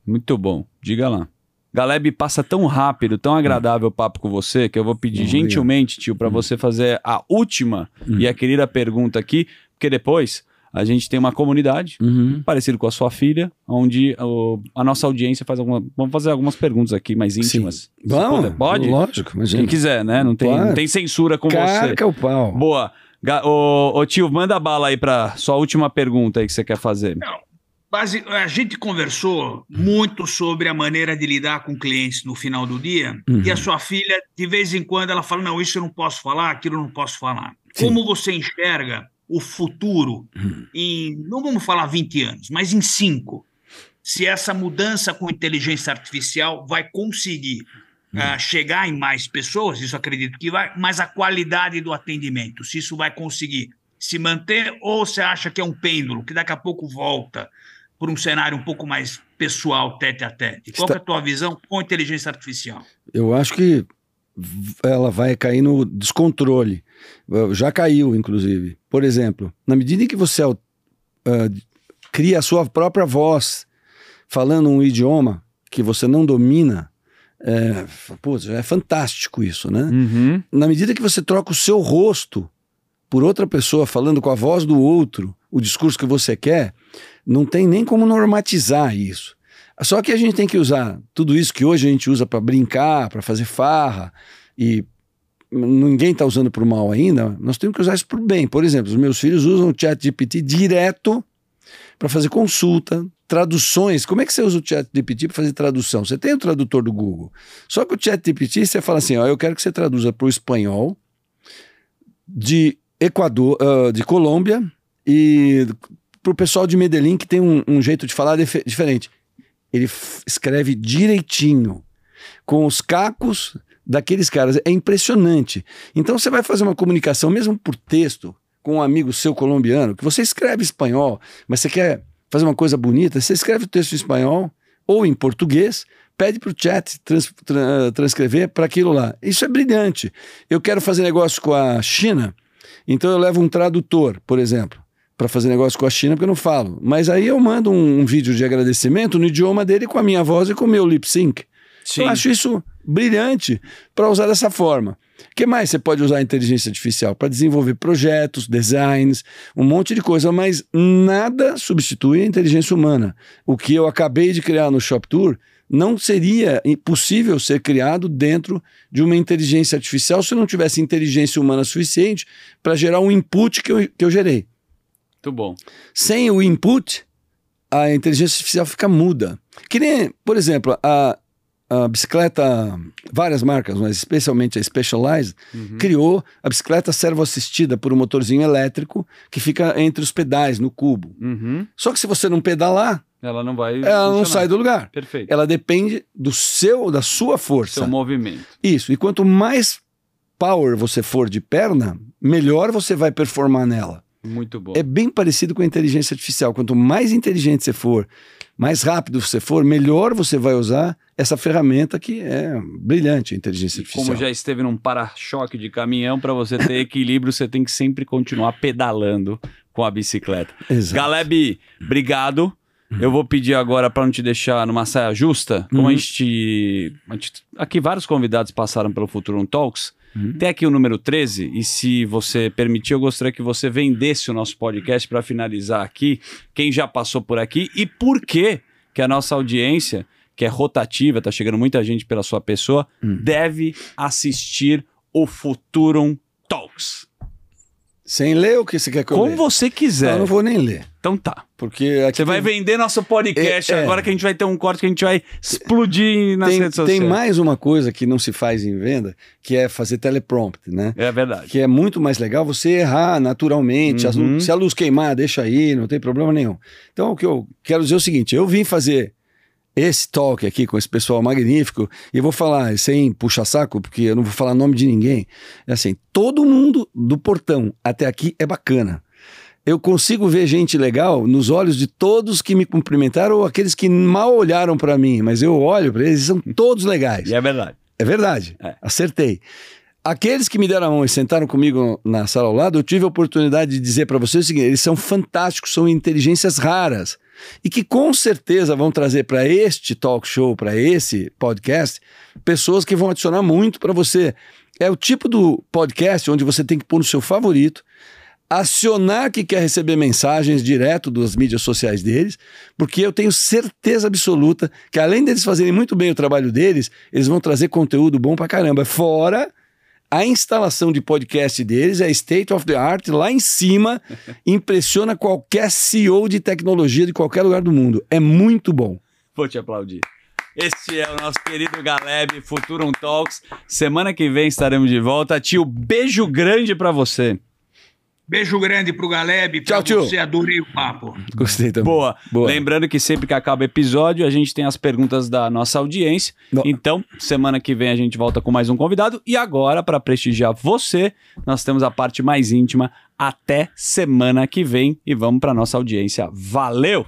Muito bom. Diga lá. Galebe, passa tão rápido, tão agradável o papo com você, que eu vou pedir Obrigado. gentilmente, tio, para hum. você fazer a última hum. e a querida pergunta aqui, porque depois a gente tem uma comunidade, uhum. parecido com a sua filha, onde o, a nossa audiência faz alguma... Vamos fazer algumas perguntas aqui mais íntimas. Vamos, pode? Lógico, imagina. Quem quiser, né? Não tem, não tem censura com Carca você. Carca o pau. Boa. Ô, ô tio, manda bala aí para sua última pergunta aí que você quer fazer. Não, base, a gente conversou muito sobre a maneira de lidar com clientes no final do dia uhum. e a sua filha, de vez em quando, ela fala, não, isso eu não posso falar, aquilo eu não posso falar. Sim. Como você enxerga o futuro uhum. em, não vamos falar vinte anos, mas em cinco? Se essa mudança com inteligência artificial vai conseguir... Uh, chegar em mais pessoas, isso acredito que vai, mas a qualidade do atendimento, se isso vai conseguir se manter ou você acha que é um pêndulo, que daqui a pouco volta para um cenário um pouco mais pessoal, tete a tete. Qual Está... é a tua visão com inteligência artificial? Eu acho que ela vai cair no descontrole. Já caiu, inclusive. Por exemplo, na medida em que você uh, cria a sua própria voz falando um idioma que você não domina, É, pô, é fantástico isso, né? Uhum. Na medida que você troca o seu rosto por outra pessoa falando com a voz do outro o discurso que você quer, não tem nem como normatizar isso. Só que a gente tem que usar tudo isso que hoje a gente usa para brincar, para fazer farra, e ninguém está usando para o mal ainda, nós temos que usar isso para o bem. Por exemplo, os meus filhos usam o ChatGPT direto para fazer consulta, traduções. Como é que você usa o ChatGPT para fazer tradução? Você tem o tradutor do Google. Só que o ChatGPT, você fala assim, ó, eu quero que você traduza para o espanhol de Equador, uh, de Colômbia, e para o pessoal de Medellín, que tem um, um jeito de falar dif- diferente. Ele escreve direitinho, com os cacos daqueles caras. É impressionante. Então você vai fazer uma comunicação, mesmo por texto, com um amigo seu colombiano, que você escreve espanhol, mas você quer fazer uma coisa bonita, você escreve o texto em espanhol ou em português, pede para o chat trans, tra, transcrever para aquilo lá. Isso é brilhante. Eu quero fazer negócio com a China, então eu levo um tradutor, por exemplo, para fazer negócio com a China, porque eu não falo. Mas aí eu mando um, um vídeo de agradecimento no idioma dele, com a minha voz e com o meu lip sync. Sim. Eu acho isso brilhante para usar dessa forma. O que mais você pode usar a inteligência artificial? Para desenvolver projetos, designs, um monte de coisa, mas nada substitui a inteligência humana. O que eu acabei de criar no Shop Tour não seria possível ser criado dentro de uma inteligência artificial se não tivesse inteligência humana suficiente para gerar um input que eu, que eu gerei. Muito bom. Sem o input, a inteligência artificial fica muda. Que nem, por exemplo, a, a bicicleta, várias marcas, mas especialmente a Specialized, uhum. criou a bicicleta servoassistida por um motorzinho elétrico que fica entre os pedais, no cubo. Uhum. Só que se você não pedalar, ela não vai ela funcionar. Não sai do lugar. Perfeito. Ela depende do seu, da sua força. Seu movimento. Isso. E quanto mais power você for de perna, melhor você vai performar nela. Muito bom. É bem parecido com a inteligência artificial. Quanto mais inteligente você for, mais rápido você for, melhor você vai usar essa ferramenta que é brilhante, a inteligência e artificial. Como já esteve num para-choque de caminhão, para você ter equilíbrio, você tem que sempre continuar pedalando com a bicicleta. Exato. Galebe, obrigado. Eu vou pedir agora, para não te deixar numa saia justa, como uhum. a, gente, a gente... Aqui vários convidados passaram pelo Futurum Talks. Uhum. Tem aqui o número treze, e se você permitir, eu gostaria que você vendesse o nosso podcast para finalizar aqui, quem já passou por aqui e por que que a nossa audiência, que é rotativa, tá chegando muita gente pela sua pessoa, uhum. deve assistir o Futurum Talks. Sem ler o que você quer que eu Como leia? Você quiser. Eu não vou nem ler. Então tá. Porque aqui você tem... vai vender nosso podcast é, agora é. Que a gente vai ter um corte que a gente vai explodir nas tem, redes sociais. Tem mais uma coisa que não se faz em venda, que é fazer teleprompter, né? É verdade. Que é muito mais legal você errar naturalmente. Uhum. As, se a luz queimar, deixa aí, não tem problema nenhum. Então o que eu quero dizer é o seguinte, eu vim fazer esse talk aqui com esse pessoal magnífico, e vou falar sem puxar saco, porque eu não vou falar nome de ninguém. É assim, todo mundo do portão até aqui é bacana. Eu consigo ver gente legal nos olhos de todos que me cumprimentaram ou aqueles que mal olharam para mim, mas eu olho para eles e são todos legais. E é verdade. É verdade, é. Acertei. Aqueles que me deram a mão e sentaram comigo na sala ao lado, eu tive a oportunidade de dizer para vocês o seguinte, eles são fantásticos, são inteligências raras. E que com certeza vão trazer para este talk show, para esse podcast, pessoas que vão adicionar muito para você. É o tipo do podcast onde você tem que pôr no seu favorito, acionar que quer receber mensagens direto das mídias sociais deles, porque eu tenho certeza absoluta que além deles fazerem muito bem o trabalho deles, eles vão trazer conteúdo bom para caramba. Fora... a instalação de podcast deles é state of the art, lá em cima, impressiona qualquer C E O de tecnologia de qualquer lugar do mundo. É muito bom. Vou te aplaudir. Este é o nosso querido Galebe, Futurum Talks. Semana que vem estaremos de volta. Tio, beijo grande pra você. Beijo grande pro Galebe. Tchau, tio. Você, adorei o papo. Gostei também. Boa. Boa. Lembrando que sempre que acaba o episódio, a gente tem as perguntas da nossa audiência. Não. Então, semana que vem a gente volta com mais um convidado. E agora, para prestigiar você, nós temos a parte mais íntima. Até semana que vem. E vamos para nossa audiência. Valeu!